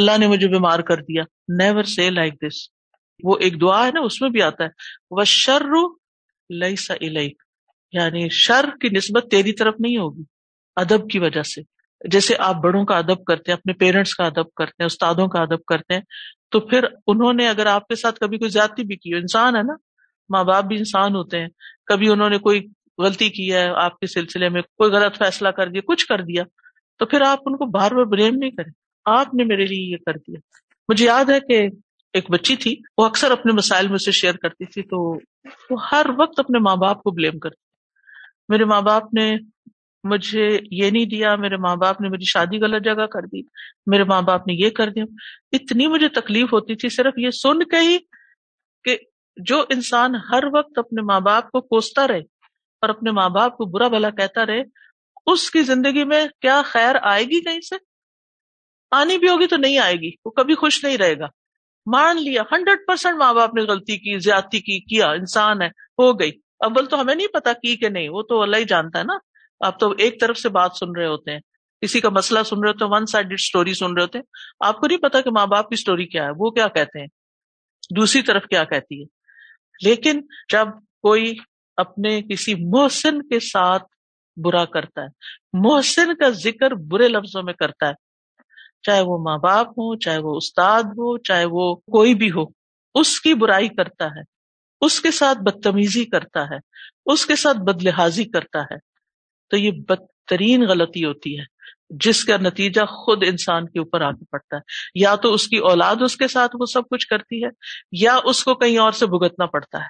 اللہ نے مجھے بیمار کر دیا. نیور سے لائک دس. وہ ایک دعا ہے نا، اس میں بھی آتا ہے وَالشَّرُّ لَيْسَ إِلَيْكَ، یعنی شر کی نسبت تیری طرف نہیں ہوگی. ادب کی وجہ سے، جیسے آپ بڑوں کا ادب کرتے ہیں، اپنے پیرنٹس کا ادب کرتے ہیں، استادوں کا ادب کرتے ہیں، تو پھر انہوں نے اگر آپ کے ساتھ کبھی کوئی زیادتی بھی کی ہو، انسان ہے نا، ماں باپ بھی انسان ہوتے ہیں، کبھی انہوں نے کوئی غلطی کی ہے آپ کے سلسلے میں، کوئی غلط فیصلہ کر دیا، کچھ کر دیا، تو پھر آپ ان کو بار بار بلیم نہیں کریں، آپ نے میرے لیے یہ کر دیا. مجھے یاد ہے کہ ایک بچی تھی، وہ اکثر اپنے مسائل مجھ سے شیئر کرتی تھی، تو وہ ہر وقت اپنے ماں باپ کو بلیم کرتی، میرے ماں باپ نے مجھے یہ نہیں دیا، میرے ماں باپ نے میری شادی غلط جگہ کر دی، میرے ماں باپ نے یہ کر دیا. اتنی مجھے تکلیف ہوتی تھی صرف یہ سن کے ہی کہ جو انسان ہر وقت اپنے ماں باپ کو کوستا رہے اور اپنے ماں باپ کو برا بھلا کہتا رہے، اس کی زندگی میں کیا خیر آئے گی؟ کہیں سے آنی بھی ہوگی تو نہیں آئے گی، وہ کبھی خوش نہیں رہے گا. مان لیا 100% ماں باپ نے غلطی کی، زیادتی کی، کیا، انسان ہے، ہو گئی. اول تو ہمیں نہیں پتا کی کہ نہیں، وہ تو اللہ ہی جانتا ہے نا. آپ تو ایک طرف سے بات سن رہے ہوتے ہیں، کسی کا مسئلہ سن رہے ہوتے ہیں، ون سائڈ اسٹوری سن رہے ہوتے ہیں، آپ کو نہیں پتا کہ ماں باپ کی اسٹوری کیا ہے، وہ کیا کہتے ہیں، دوسری طرف کیا کہتی ہے. لیکن جب کوئی اپنے کسی محسن کے ساتھ برا کرتا ہے، محسن کا ذکر برے لفظوں میں کرتا ہے، چاہے وہ ماں باپ ہو، چاہے وہ استاد ہو، چاہے وہ کوئی بھی ہو، اس کی برائی کرتا ہے، اس کے ساتھ بدتمیزی کرتا ہے، اس کے ساتھ بدلحاظی کرتا ہے، تو یہ بدترین غلطی ہوتی ہے جس کا نتیجہ خود انسان کے اوپر آ کے پڑتا ہے. یا تو اس کی اولاد اس کے ساتھ وہ سب کچھ کرتی ہے، یا اس کو کہیں اور سے بھگتنا پڑتا ہے.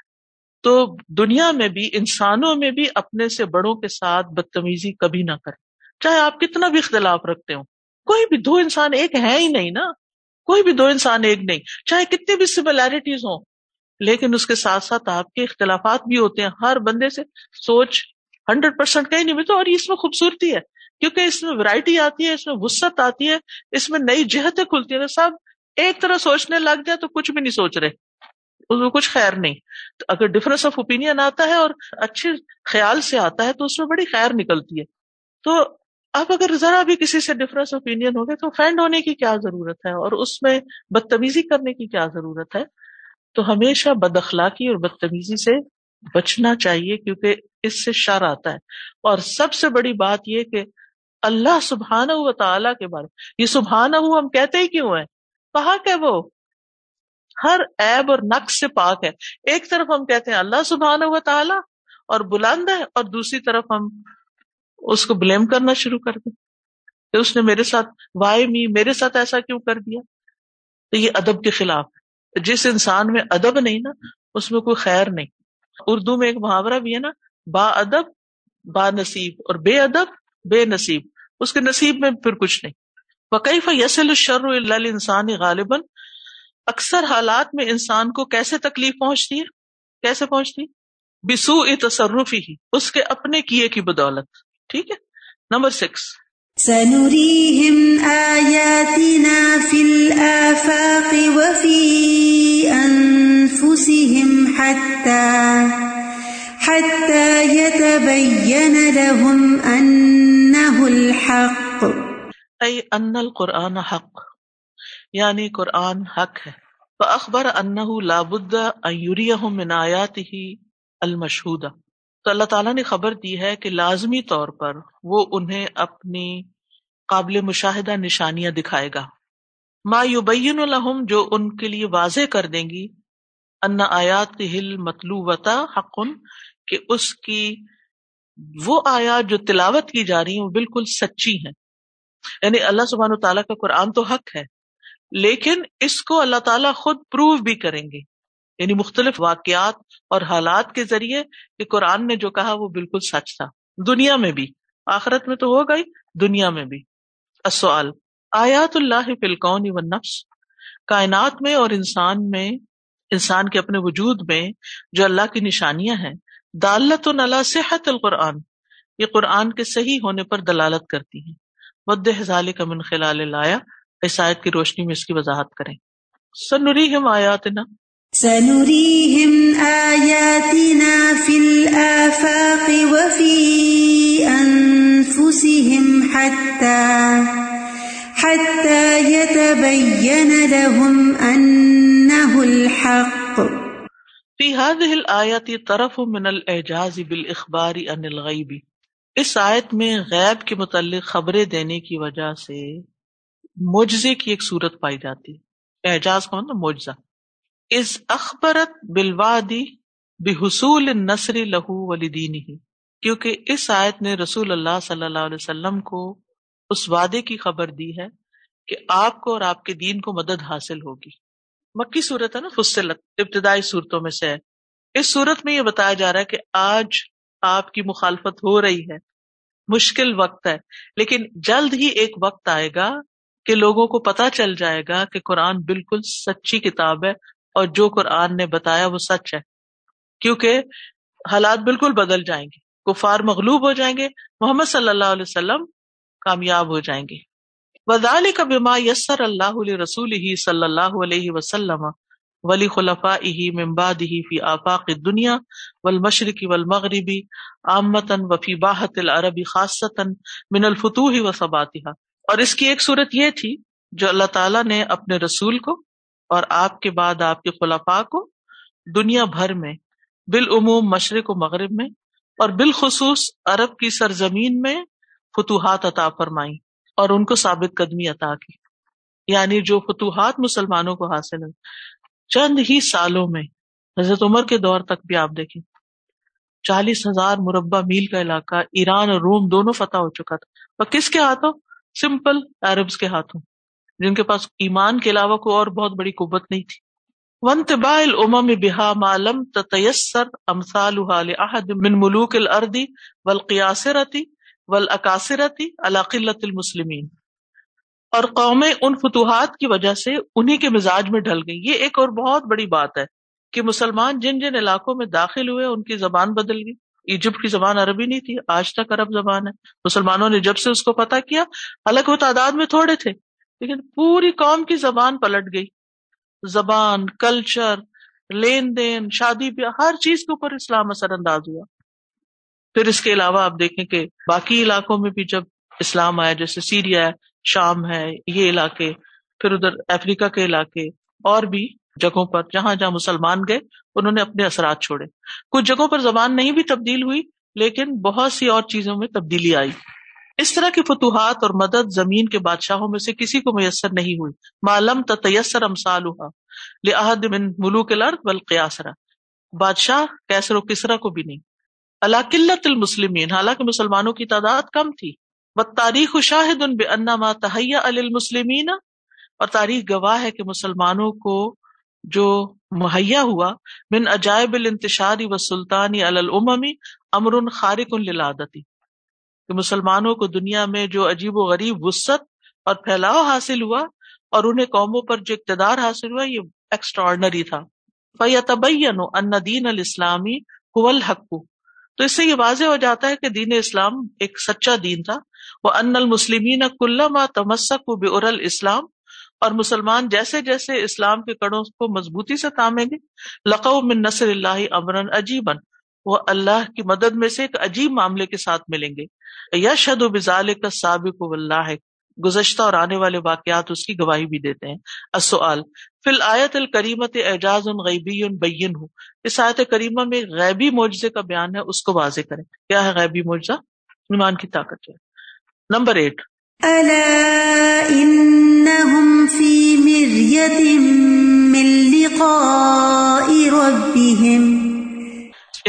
تو دنیا میں بھی انسانوں میں بھی اپنے سے بڑوں کے ساتھ بدتمیزی کبھی نہ کریں، چاہے آپ کتنا بھی اختلاف رکھتے ہوں، کوئی بھی دو انسان ایک ہے ہی نہیں نا، کوئی بھی دو انسان ایک نہیں، چاہے کتنی بھی سملیرٹیز ہوں، لیکن اس کے ساتھ ساتھ آپ کے اختلافات بھی ہوتے ہیں، ہر بندے سے سوچ 100% کہیں نہیں ملتا، اور اس میں خوبصورتی ہے کیونکہ اس میں ورائٹی آتی ہے، اس میں وسعت آتی ہے، اس میں نئی جہتیں کھلتی ہیں. سب ایک طرح سوچنے لگ جائے تو کچھ بھی نہیں سوچ رہے، اس میں کچھ خیر نہیں. تو اگر ڈفرنس آف اوپینین آتا ہے اور اچھے خیال سے آتا ہے تو اس میں بڑی خیر نکلتی ہے. تو اب اگر ذرا بھی کسی سے ڈفرنس اوپینین ہو گئے تو فرینڈ ہونے کی کیا ضرورت ہے، اور اس میں بدتمیزی کرنے کی کیا ضرورت ہے. تو ہمیشہ بد اخلاقی اور بدتمیزی سے بچنا چاہیے کیونکہ اس سے شر آتا ہے. اور سب سے بڑی بات یہ کہ اللہ سبحانہ و تعالیٰ کے بارے میں، یہ سبحانہ ہو ہم کہتے ہی کیوں ہیں؟ پاک ہے، وہ ہر عیب اور نقص سے پاک ہے. ایک طرف ہم کہتے ہیں اللہ سبحانہ و تعالیٰ اور بلند ہے، اور دوسری طرف ہم اس کو بلیم کرنا شروع کر دیں کہ اس نے میرے ساتھ وائی می، میرے ساتھ ایسا کیوں کر دیا. تو یہ ادب کے خلاف ہے. جس انسان میں ادب نہیں نا، اس میں کوئی خیر نہیں. اردو میں ایک محاورہ بھی ہے نا، با ادب با نصیب، اور بے ادب بے نصیب، اس کے نصیب میں پھر کچھ نہیں. وَكَيْفَ يَصِلُ الشَّرُّ إِلَّا الْإِنسَانِ غَالِبًا، اکثر حالات میں انسان کو کیسے تکلیف پہنچتی ہے، کیسے پہنچتی؟ بِسُوءِ تَصَرُّفِهِ، اس کے اپنے کیے کی بدولت. ٹھیک ہے. نمبر 6، سَنُرِيهِمْ آيَاتِنَا فِي الْآفَاقِ وَفِي أَنفُسِهِمْ حَتَّى يَتَبَيَّنَ لَهُمْ أَنَّهُ الْحَقُّ، أي أَنَّ الْقُرْآنَ حَقٌّ، یعنی قرآن حق ہے. فَأَخْبَرَ أَنَّهُ لَا بُدَّ أَن يُرِيَهُم مِّنْ آيَاتِهِ الْمَشْهُودَةِ. تو اللہ تعالیٰ نے خبر دی ہے کہ لازمی طور پر وہ انہیں اپنی قابل مشاہدہ نشانیاں دکھائے گا. ما يبين لهم، جو ان کے لیے واضح کر دیں گی، ان آیات المتلوۃ حق، کہ اس کی وہ آیات جو تلاوت کی جا رہی ہیں وہ بالکل سچی ہیں. یعنی اللہ سبحانہ و تعالیٰ کا قرآن تو حق ہے، لیکن اس کو اللہ تعالیٰ خود پروو بھی کریں گے، یعنی مختلف واقعات اور حالات کے ذریعے کہ قرآن نے جو کہا وہ بالکل سچ تھا. دنیا میں بھی، آخرت میں تو ہو گئی، دنیا میں بھی. السؤال، آیات اللہ فی الکون والنفس، کائنات میں اور انسان میں، انسان کے اپنے وجود میں جو اللہ کی نشانیاں ہیں، دالتن علی صحت القرآن، یہ قرآن کے صحیح ہونے پر دلالت کرتی ہیں. وضح ذلک من خلال الآیہ، اس آیت کی روشنی میں اس کی وضاحت کریں. سنریہم آیاتنا، سنریہم آیاتنا فی الآفاق وفی انفسہم حتی یتبین لہم انہ الحق. فی هذه الآیت طرف من الاعجاز بالاخبار عن الغیب، اس آیت میں غیب کے متعلق خبریں دینے کی وجہ سے معجزے کی ایک صورت پائی جاتی ہے. اعجاز کا مطلب معجزہ. اذ اخبرت بالوعد بحصول النصر له ولدینہ، کیونکہ اس آیت نے رسول اللہ صلی اللہ علیہ وسلم کو اس وعدے کی خبر دی ہے کہ آپ کو اور آپ کے دین کو مدد حاصل ہوگی. مکی صورت ہے نا، فصلت، ابتدائی صورتوں میں سے ہے. اس صورت میں یہ بتایا جا رہا ہے کہ آج آپ کی مخالفت ہو رہی ہے، مشکل وقت ہے، لیکن جلد ہی ایک وقت آئے گا کہ لوگوں کو پتہ چل جائے گا کہ قرآن بالکل سچی کتاب ہے، اور جو قرآن نے بتایا وہ سچ ہے. کیونکہ حالات بالکل بدل جائیں گے، کفار مغلوب ہو جائیں گے، محمد صلی اللہ علیہ وسلم کامیاب ہو جائیں گے. وَذَلِكَ بِمَا يَسَّرَ اللَّهُ لِرَسُولِهِ صلی اللہ علیہ وسلم وَلِخُلَفَائِهِ مِن بَعْدِهِ فِي آفَاقِ الدُّنْيَا وَالْمَشْرِقِ وَالْمَغْرِبِ عَامَّةً وَفِي بَاحَةِ الْعَرَبِ خَاصَّةً مِنَ الْفُتُوحِ وَثَبَاتِهَا. اور اس کی ایک صورت یہ تھی جو اللہ تعالیٰ نے اپنے رسول کو اور آپ کے بعد آپ کے خلفاء کو دنیا بھر میں، بالعموم مشرق و مغرب میں، اور بالخصوص عرب کی سرزمین میں فتوحات عطا فرمائیں اور ان کو ثابت قدمی عطا کی. یعنی جو فتوحات مسلمانوں کو حاصل ہیں چند ہی سالوں میں، حضرت عمر کے دور تک بھی آپ دیکھیں 40,000 مربع میل کا علاقہ ایران اور روم دونوں فتح ہو چکا تھا. اور کس کے ہاتھوں؟ سمپل عربز کے ہاتھوں، جن کے پاس ایمان کے علاوہ کوئی اور بہت بڑی قوت نہیں تھی. وانتباع الامم بها ما لم تتيسر امثالها لاحد من ملوك الارض والقياصرة والاکاثرة على قلة المسلمین. اور قومیں ان فتوحات کی وجہ سے انہی کے مزاج میں ڈھل گئی. یہ ایک اور بہت بڑی بات ہے کہ مسلمان جن جن علاقوں میں داخل ہوئے ان کی زبان بدل گئی. ایجپٹ کی زبان عربی نہیں تھی، آج تک عرب زبان ہے. مسلمانوں نے جب سے اس کو پتہ کیا، حالانکہ وہ تعداد میں تھوڑے تھے، لیکن پوری قوم کی زبان پلٹ گئی. زبان، کلچر، لین دین، شادی بیاہ، ہر چیز کے اوپر اسلام اثر انداز ہوا. پھر اس کے علاوہ آپ دیکھیں کہ باقی علاقوں میں بھی جب اسلام آیا، جیسے سیریا ہے، شام ہے، یہ علاقے، پھر ادھر افریقہ کے علاقے، اور بھی جگہوں پر جہاں جہاں مسلمان گئے انہوں نے اپنے اثرات چھوڑے. کچھ جگہوں پر زبان نہیں بھی تبدیل ہوئی، لیکن بہت سی اور چیزوں میں تبدیلی آئی. اس طرح کی فتوحات اور مدد زمین کے بادشاہوں میں سے کسی کو میسر نہیں ہوئی. ما لم تتیسر امثالها لاحد من ملوک الارض والقیاصرہ، بادشاہ کیسر و کسرا کو بھی نہیں. علی قلۃ المسلمین، حالانکہ مسلمانوں کی تعداد کم تھی. والتاریخ شاہد بان ما تہیأ للمسلمین، اور تاریخ گواہ ہے کہ مسلمانوں کو جو مہیا ہوا من عجائب الانتشار والسلطان علی الامم امر خارق للعادۃ، کہ مسلمانوں کو دنیا میں جو عجیب و غریب وسعت اور پھیلاؤ حاصل ہوا اور انہیں قوموں پر جو اقتدار حاصل ہوا، یہ ایکسٹرا آرڈنری تھا. فَيَتَبَيَّنُ أَنَّ دِينَ الْإِسْلَامِ هُوَ الْحَقُّ، تو اس سے یہ واضح ہو جاتا ہے کہ دین اسلام ایک سچا دین تھا. وَأَنَّ الْمُسْلِمِينَ كُلَّمَا تَمَسَّكُوا بِعُرَى الْإِسْلَامِ، اور مسلمان جیسے جیسے اسلام کے کڑوں کو مضبوطی سے تھامیں گے، لقوا من نصر اللہ امرا عجیبا، وہ اللہ کی مدد میں سے ایک عجیب معاملے کے ساتھ ملیں گے. یشہد بذالک السابق واللاحق، گزشتہ اور آنے والے واقعات اس کی گواہی بھی دیتے ہیں. السؤال فی الآیت الکریمۃ اعجاز غیبی بینہ، اس آیت کریمہ میں غیبی معجزے کا بیان ہے، اس کو واضح کریں. کیا ہے غیبی معجزہ؟ ایمان کی طاقت ہے. نمبر 8، الا انہم فی مریۃ من لقاء ربہم.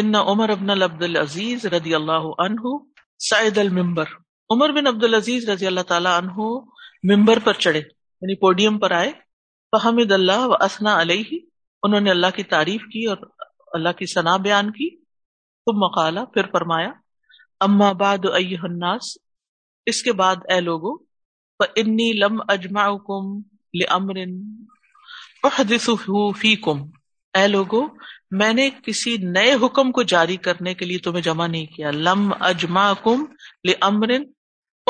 ان عمر بن عبد العزیز رضی اللہ عنہ صعد المنبر، عمر بن عبد العزیز رضی اللہ تعالی عنہ ممبر پر چڑھے، یعنی پوڈیم پر آئے. فحمد اللہ واثنا علیہ، انہوں نے اللہ کی تعریف کی اور اللہ کی ثنا بیان کی. ثم قال، پھر فرمایا، اما بعد ایھا الناس، اس کے بعد اے لوگو، فانی لم اجمعکم لامر احدثه فیکم، اے لوگو میں نے کسی نئے حکم کو جاری کرنے کے لیے تمہیں جمع نہیں کیا. لم اجمعکم لامر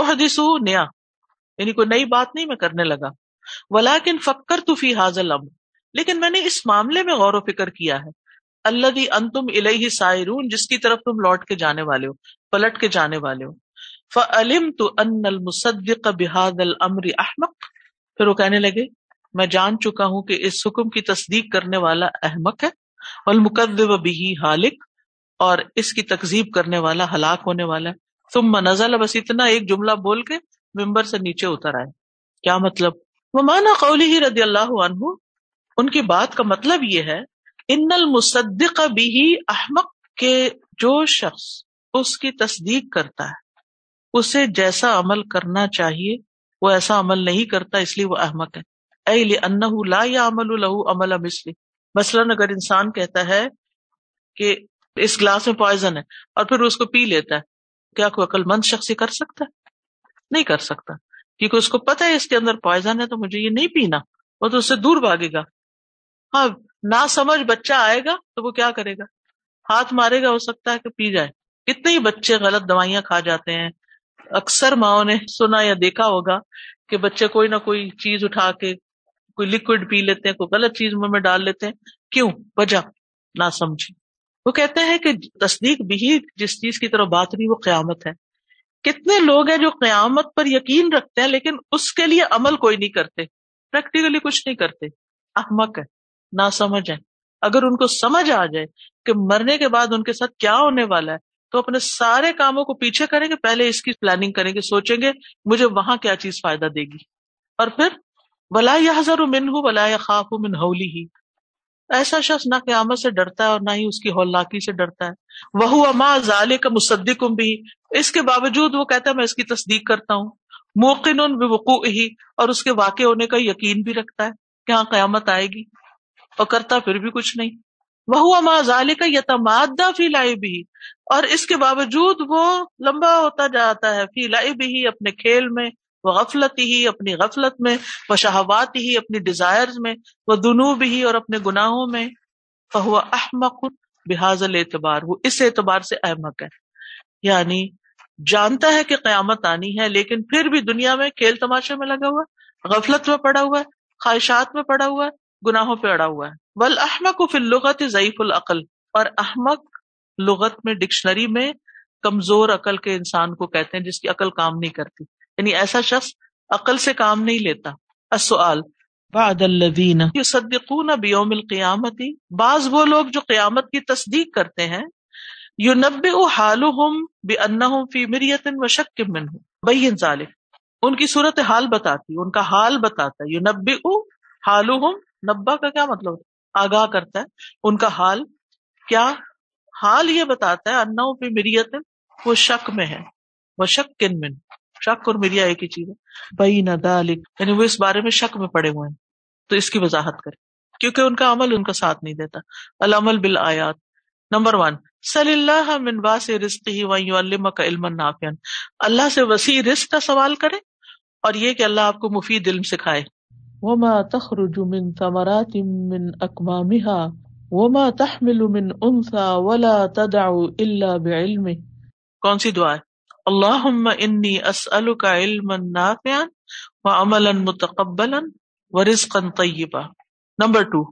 احدثو، نیا، یعنی کوئی نئی بات نہیں میں کرنے لگا. ولیکن فکرت فی ھذا الامر، لیکن میں نے اس معاملے میں غور و فکر کیا ہے. الذی انتم الیہ سائرون، جس کی طرف تم لوٹ کے جانے والے ہو، پلٹ کے جانے والے ہو. فعلمت ان المصدق بهذا الامر احمق، پھر وہ کہنے لگے میں جان چکا ہوں کہ اس حکم کی تصدیق کرنے والا احمق ہے. والمکذب به ہالک، اور اس کی تکذیب کرنے والا ہلاک ہونے والا ہے. ثم نزل، بس اتنا ایک جملہ بول کے منبر سے نیچے اتر آئے. کیا مطلب؟ ومعنی قوله رضی اللہ عنہ، ان کی بات کا مطلب یہ ہے ان المصدق به احمق، کے جو شخص اس کی تصدیق کرتا ہے اسے جیسا عمل کرنا چاہیے وہ ایسا عمل نہیں کرتا، اس لیے وہ احمق ہے. اَي لِأَنَّهُ لَا يَعْمَلُ لَهُ عَمَلَ مِثْلِهِ، مثلاً اگر انسان کہتا ہے کہ اس گلاس میں پوائزن ہے اور پھر اس کو پی لیتا ہے، کیا کوئی عقل مند شخص کر سکتا ہے؟ نہیں کر سکتا، کیونکہ اس کو پتہ ہے اس کے اندر پوائزن ہے تو مجھے یہ نہیں پینا، وہ تو اس سے دور بھاگے گا. ہاں، نا سمجھ بچہ آئے گا تو وہ کیا کرے گا؟ ہاتھ مارے گا، ہو سکتا ہے کہ پی جائے. کتنے ہی بچے غلط دوائیاں کھا جاتے ہیں. اکثر ماں نے سنا یا دیکھا ہوگا کہ بچے کوئی نہ کوئی چیز اٹھا کے کوئی لیکوڈ پی لیتے ہیں، کوئی غلط چیز منہ میں ڈال لیتے ہیں. کیوں؟ وجہ نہ سمجھی. وہ کہتے ہیں کہ تصدیق بھی جس چیز کی طرف بات ہوئی وہ قیامت ہے. کتنے لوگ ہیں جو قیامت پر یقین رکھتے ہیں لیکن اس کے لیے عمل کوئی نہیں کرتے، پریکٹیکلی کچھ نہیں کرتے. احمق ہے، نہ سمجھ ہے. اگر ان کو سمجھ آ جائے کہ مرنے کے بعد ان کے ساتھ کیا ہونے والا ہے تو اپنے سارے کاموں کو پیچھے کریں گے، پہلے اس کی پلاننگ کریں گے، سوچیں گے مجھے وہاں کیا چیز فائدہ دے گی. اور پھر ولا يحذر منه ولا يخاف من هوله، ایسا شخص نہ قیامت سے ڈرتا ہے اور نہ ہی اس کی ہولناکی سے ڈرتا ہے. وهو مع ذلك مصدق به، اس کے باوجود وہ کہتا ہے میں اس کی تصدیق کرتا ہوں. موقن بوقوعه، اور اس کے واقع ہونے کا یقین بھی رکھتا ہے کہ ہاں قیامت آئے گی. اور کرتا پھر بھی کچھ نہیں. وَهُوَ مَا ذَلِكَ يَتَمَادَّى فِي لَعِبِهِ, اور اس کے باوجود وہ لمبا ہوتا جاتا ہے, فِي لَعِبِهِ اپنے کھیل میں, وَغَفْلَتِهِ اپنی غفلت میں, وَشَهَوَاتِهِ اپنی ڈیزائرز میں, وَذُنُوبِهِ اور اپنے گناہوں میں. فَهُوَ أَحْمَقٌ بِهَذَا الاعتبار, وہ اس اعتبار سے احمق ہے, یعنی جانتا ہے کہ قیامت آنی ہے لیکن پھر بھی دنیا میں کھیل تماشے میں لگا ہوا ہے, غفلت میں پڑا ہوا ہے, خواہشات میں پڑا ہوا ہے, گناہوں پہ اڑا ہوا ہے. والاحمق فی اللغت ضعیف العقل, اور احمق لغت میں ڈکشنری میں کمزور عقل کے انسان کو کہتے ہیں, جس کی عقل کام نہیں کرتی, یعنی ایسا شخص عقل سے کام نہیں لیتا. السؤال بعد الذین یصدقون بیوم القیامت, بعض وہ لوگ جو قیامت کی تصدیق کرتے ہیں, یُنَبِّئُ حَالُهُمْ بِأَنَّهُمْ فِي مِرْيَةٍ وَشَكٍّ مِّنْهُ بَيِّن ذَلِكَ, ان کی صورت حال بتاتی, ان کا حال بتاتا ہے. یُنَبِّئُ حَالُهُمْ, نبّا کا کیا مطلب, آگاہ کرتا ہے, ان کا حال کیا حال یہ بتاتا ہے, أَنَّهُمْ فِي مِرْيَةٍ, وہ شک میں ہے, وَشَكٍّ مِّنْهُ, شک اور مریا ایک ہی چیز ہے, بَيِّن ذَلِكَ, یعنی وہ اس بارے میں شک میں پڑے ہوئے ہیں, تو اس کی وضاحت کریں کیونکہ ان کا عمل ان کا ساتھ نہیں دیتا. العمل بالآیات. نمبر 1, سل اللہ من واسع رزقہ ویعلمک علما نافعا, اللہ سے وسیع رزق کا سوال کرے اور یہ کہ اللہ آپ کو مفید علم سکھائے. وما تخرج من ثمرات من اكمامها وما تحمل من انثى ولا تدع الا بعلمه. کون سی دعا ہے؟ اللہم انی اسألک علما نافعا وعملا متقبلا ورزقا طیبا. نمبر 2,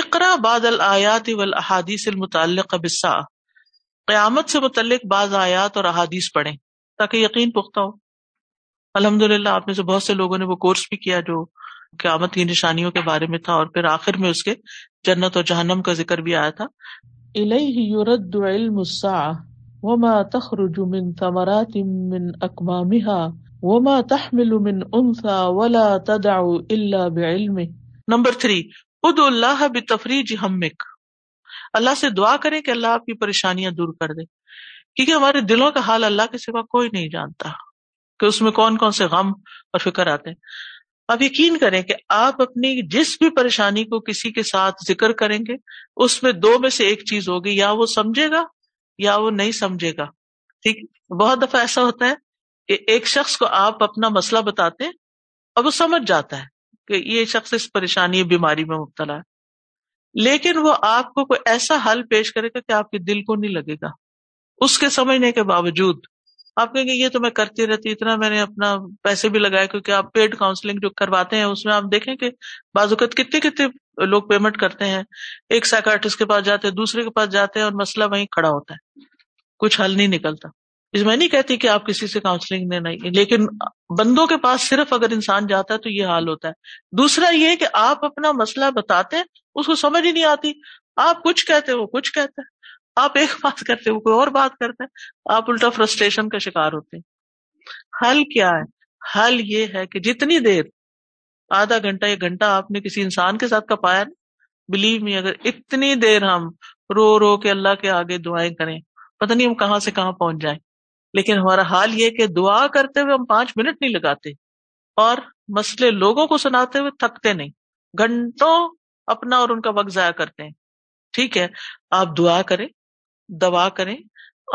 اقرا بعض الآیات والاحادیث المتعلقہ بالساعہ, قیامت سے متعلق بعض آیات اور احادیث پڑھیں تاکہ یقین پختہ ہو. الحمدللہ آپ میں سے بہت سے لوگوں نے وہ کورس بھی کیا جو قیامت کی نشانیوں کے بارے میں تھا, اور پھر آخر میں اس کے جنت اور جہنم کا ذکر بھی آیا تھا. الیہ یرد علم الساعہ وما تخرج من ثمرات من اکمامها وما تحمل من انثى ولا تدع الا بعلمه. نمبر 3, ادعو اللہ بتفریج ہمک, اللہ سے دعا کریں کہ اللہ آپ کی پریشانیاں دور کر دے, کیونکہ ہمارے دلوں کا حال اللہ کے سوا کوئی نہیں جانتا کہ اس میں کون کون سے غم اور فکر آتے ہیں. آپ یقین کریں کہ آپ اپنی جس بھی پریشانی کو کسی کے ساتھ ذکر کریں گے اس میں دو میں سے ایک چیز ہوگی, یا وہ سمجھے گا یا وہ نہیں سمجھے گا. ٹھیک, بہت دفعہ ایسا ہوتا ہے کہ ایک شخص کو آپ اپنا مسئلہ بتاتے ہیں اور وہ سمجھ جاتا ہے کہ یہ شخص اس پریشانی بیماری میں مبتلا ہے, لیکن وہ آپ کو کوئی ایسا حل پیش کرے گا کہ آپ کے دل کو نہیں لگے گا. اس کے سمجھنے کے باوجود آپ کہیں گے یہ تو میں کرتی رہتی, اتنا میں نے اپنا پیسے بھی لگائے, کیونکہ آپ پیڈ کاؤنسلنگ جو کرواتے ہیں اس میں آپ دیکھیں کہ بعض اوقات کتنے کتنے لوگ پیمنٹ کرتے ہیں, ایک سائیکارٹسٹ کے پاس جاتے ہیں, دوسرے کے پاس جاتے ہیں, اور مسئلہ وہیں کھڑا ہوتا ہے, کچھ حل نہیں نکلتا. اس میں نہیں کہتی کہ آپ کسی سے کاؤنسلنگ لینا ہی, لیکن بندوں کے پاس صرف اگر انسان جاتا ہے تو یہ حال ہوتا ہے. دوسرا یہ کہ آپ اپنا مسئلہ بتاتے ہیں, اس کو سمجھ ہی نہیں آتی, آپ کچھ کہتے ہیں وہ کچھ کہتا ہے, آپ ایک بات کرتے ہیں وہ کوئی اور بات کرتا ہے, آپ الٹا فرسٹریشن کا شکار ہوتے ہیں. حل کیا ہے؟ حل یہ ہے کہ جتنی دیر, آدھا گھنٹہ یا گھنٹہ آپ نے کسی انسان کے ساتھ کا پایا, بلیو می, اگر اتنی دیر ہم رو رو کے اللہ کے آگے دعائیں کریں, پتہ نہیں ہم کہاں سے کہاں پہنچ جائیں. لیکن ہمارا حال یہ کہ دعا کرتے ہوئے ہم 5 منٹ نہیں لگاتے, اور مسئلے لوگوں کو سناتے ہوئے تھکتے نہیں, گھنٹوں اپنا اور ان کا وقت ضائع کرتے ہیں. ٹھیک ہے, آپ دعا کریں, دعا کریں,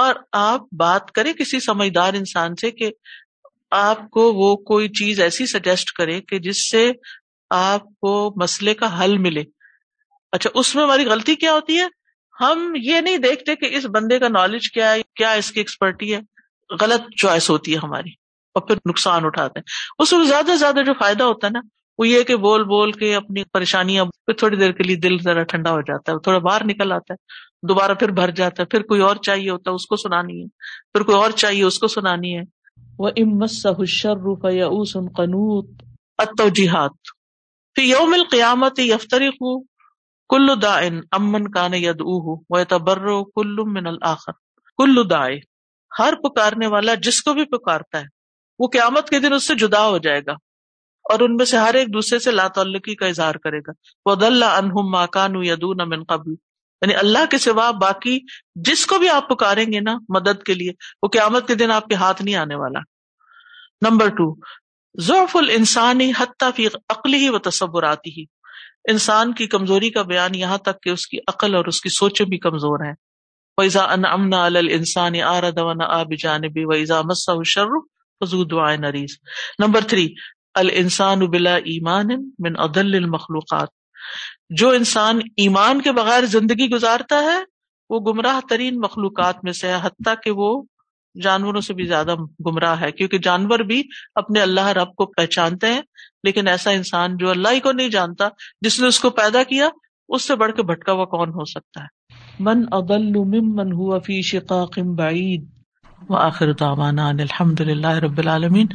اور آپ بات کریں کسی سمجھدار انسان سے کہ آپ کو وہ کوئی چیز ایسی سجیسٹ کرے کہ جس سے آپ کو مسئلے کا حل ملے. اچھا, اس میں ہماری غلطی کیا ہوتی ہے, ہم یہ نہیں دیکھتے کہ اس بندے کا نالج کیا ہے, کیا اس کی ایکسپرٹی ہے, غلط چوائس ہوتی ہے ہماری, اور پھر نقصان اٹھاتے ہیں. اس میں زیادہ سے زیادہ جو فائدہ ہوتا ہے نا, وہ یہ کہ بول بول کے اپنی پریشانیاں, پھر تھوڑی دیر کے لیے دل ذرا ٹھنڈا ہو جاتا ہے, تھوڑا باہر نکل آتا ہے, دوبارہ پھر بھر جاتا ہے, پھر کوئی اور چاہیے ہوتا ہے اس کو سنانی ہے, پھر کوئی اور چاہیے اس کو سنانی ہے. وَإِن مَسَّهُ الشَّرُّ فَيَئُوسٌ قَنُوطٌ. التوجیحات. فِي يَوْمِ الْقِيَامَةِ يَفْتَرِقُ كُلُّ دَاعٍ عَمَّنْ كَانَ يَدْعُوهُ وَيَتَبَرَّأُ كُلٌّ مِنَ الْآخَرِ. كُلُّ دَاعٍ, ہر پکارنے والا جس کو بھی پکارتا ہے وہ قیامت کے دن اس سے جدا ہو جائے گا, اور ان میں سے ہر ایک دوسرے سے لا تعلقی کا اظہار کرے گا. وَضَلَّ عَنْهُمْ مَا كَانُوا يَدْعُونَ مِن قَبْلُ, یعنی اللہ کے سوا باقی جس کو بھی آپ پکاریں گے نا مدد کے لیے, وہ قیامت کے دن آپ کے ہاتھ نہیں آنے والا. نمبر 2, ضعف الانسان حتی فی عقلہ وتصوراتہ, انسان کی کمزوری کا بیان یہاں تک کہ اس کی عقل اور اس کی سوچیں بھی کمزور ہیں. وَإِذَا أَنْعَمْنَا عَلَى الْإِنسَانِ أَعْرَضَ وَنَأَىٰ بِجَانِبِهِ وَإِذَا مَسَّهُ الشَّرُّ فَذُو دُعَاءٍ عَرِیضٍ. نمبر 3، الانسان بلا ایمان من اضل المخلوقات. جو انسان ایمان کے بغیر زندگی گزارتا ہے وہ گمراہ ترین مخلوقات میں سے ہے، حتیٰ کہ وہ جانوروں سے بھی زیادہ گمراہ ہے، کیونکہ جانور بھی اپنے اللہ رب کو پہچانتے ہیں، لیکن ایسا انسان جو اللہ ہی کو نہیں جانتا، جس نے اس کو پیدا کیا، اس سے بڑھ کے بھٹکا ہوا کون ہو سکتا ہے. من اضل ممن هو فی شقاق بعید. وآخر دعوانا ان الحمد للہ رب العالمین.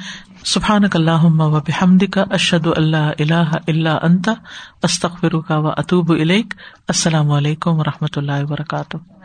سبحانک اللہم و بحمدک، اشہد ان لا الہ الا انت، استغفرک و اتوب الیک. السلام علیکم و رحمۃ اللہ وبرکاتہ.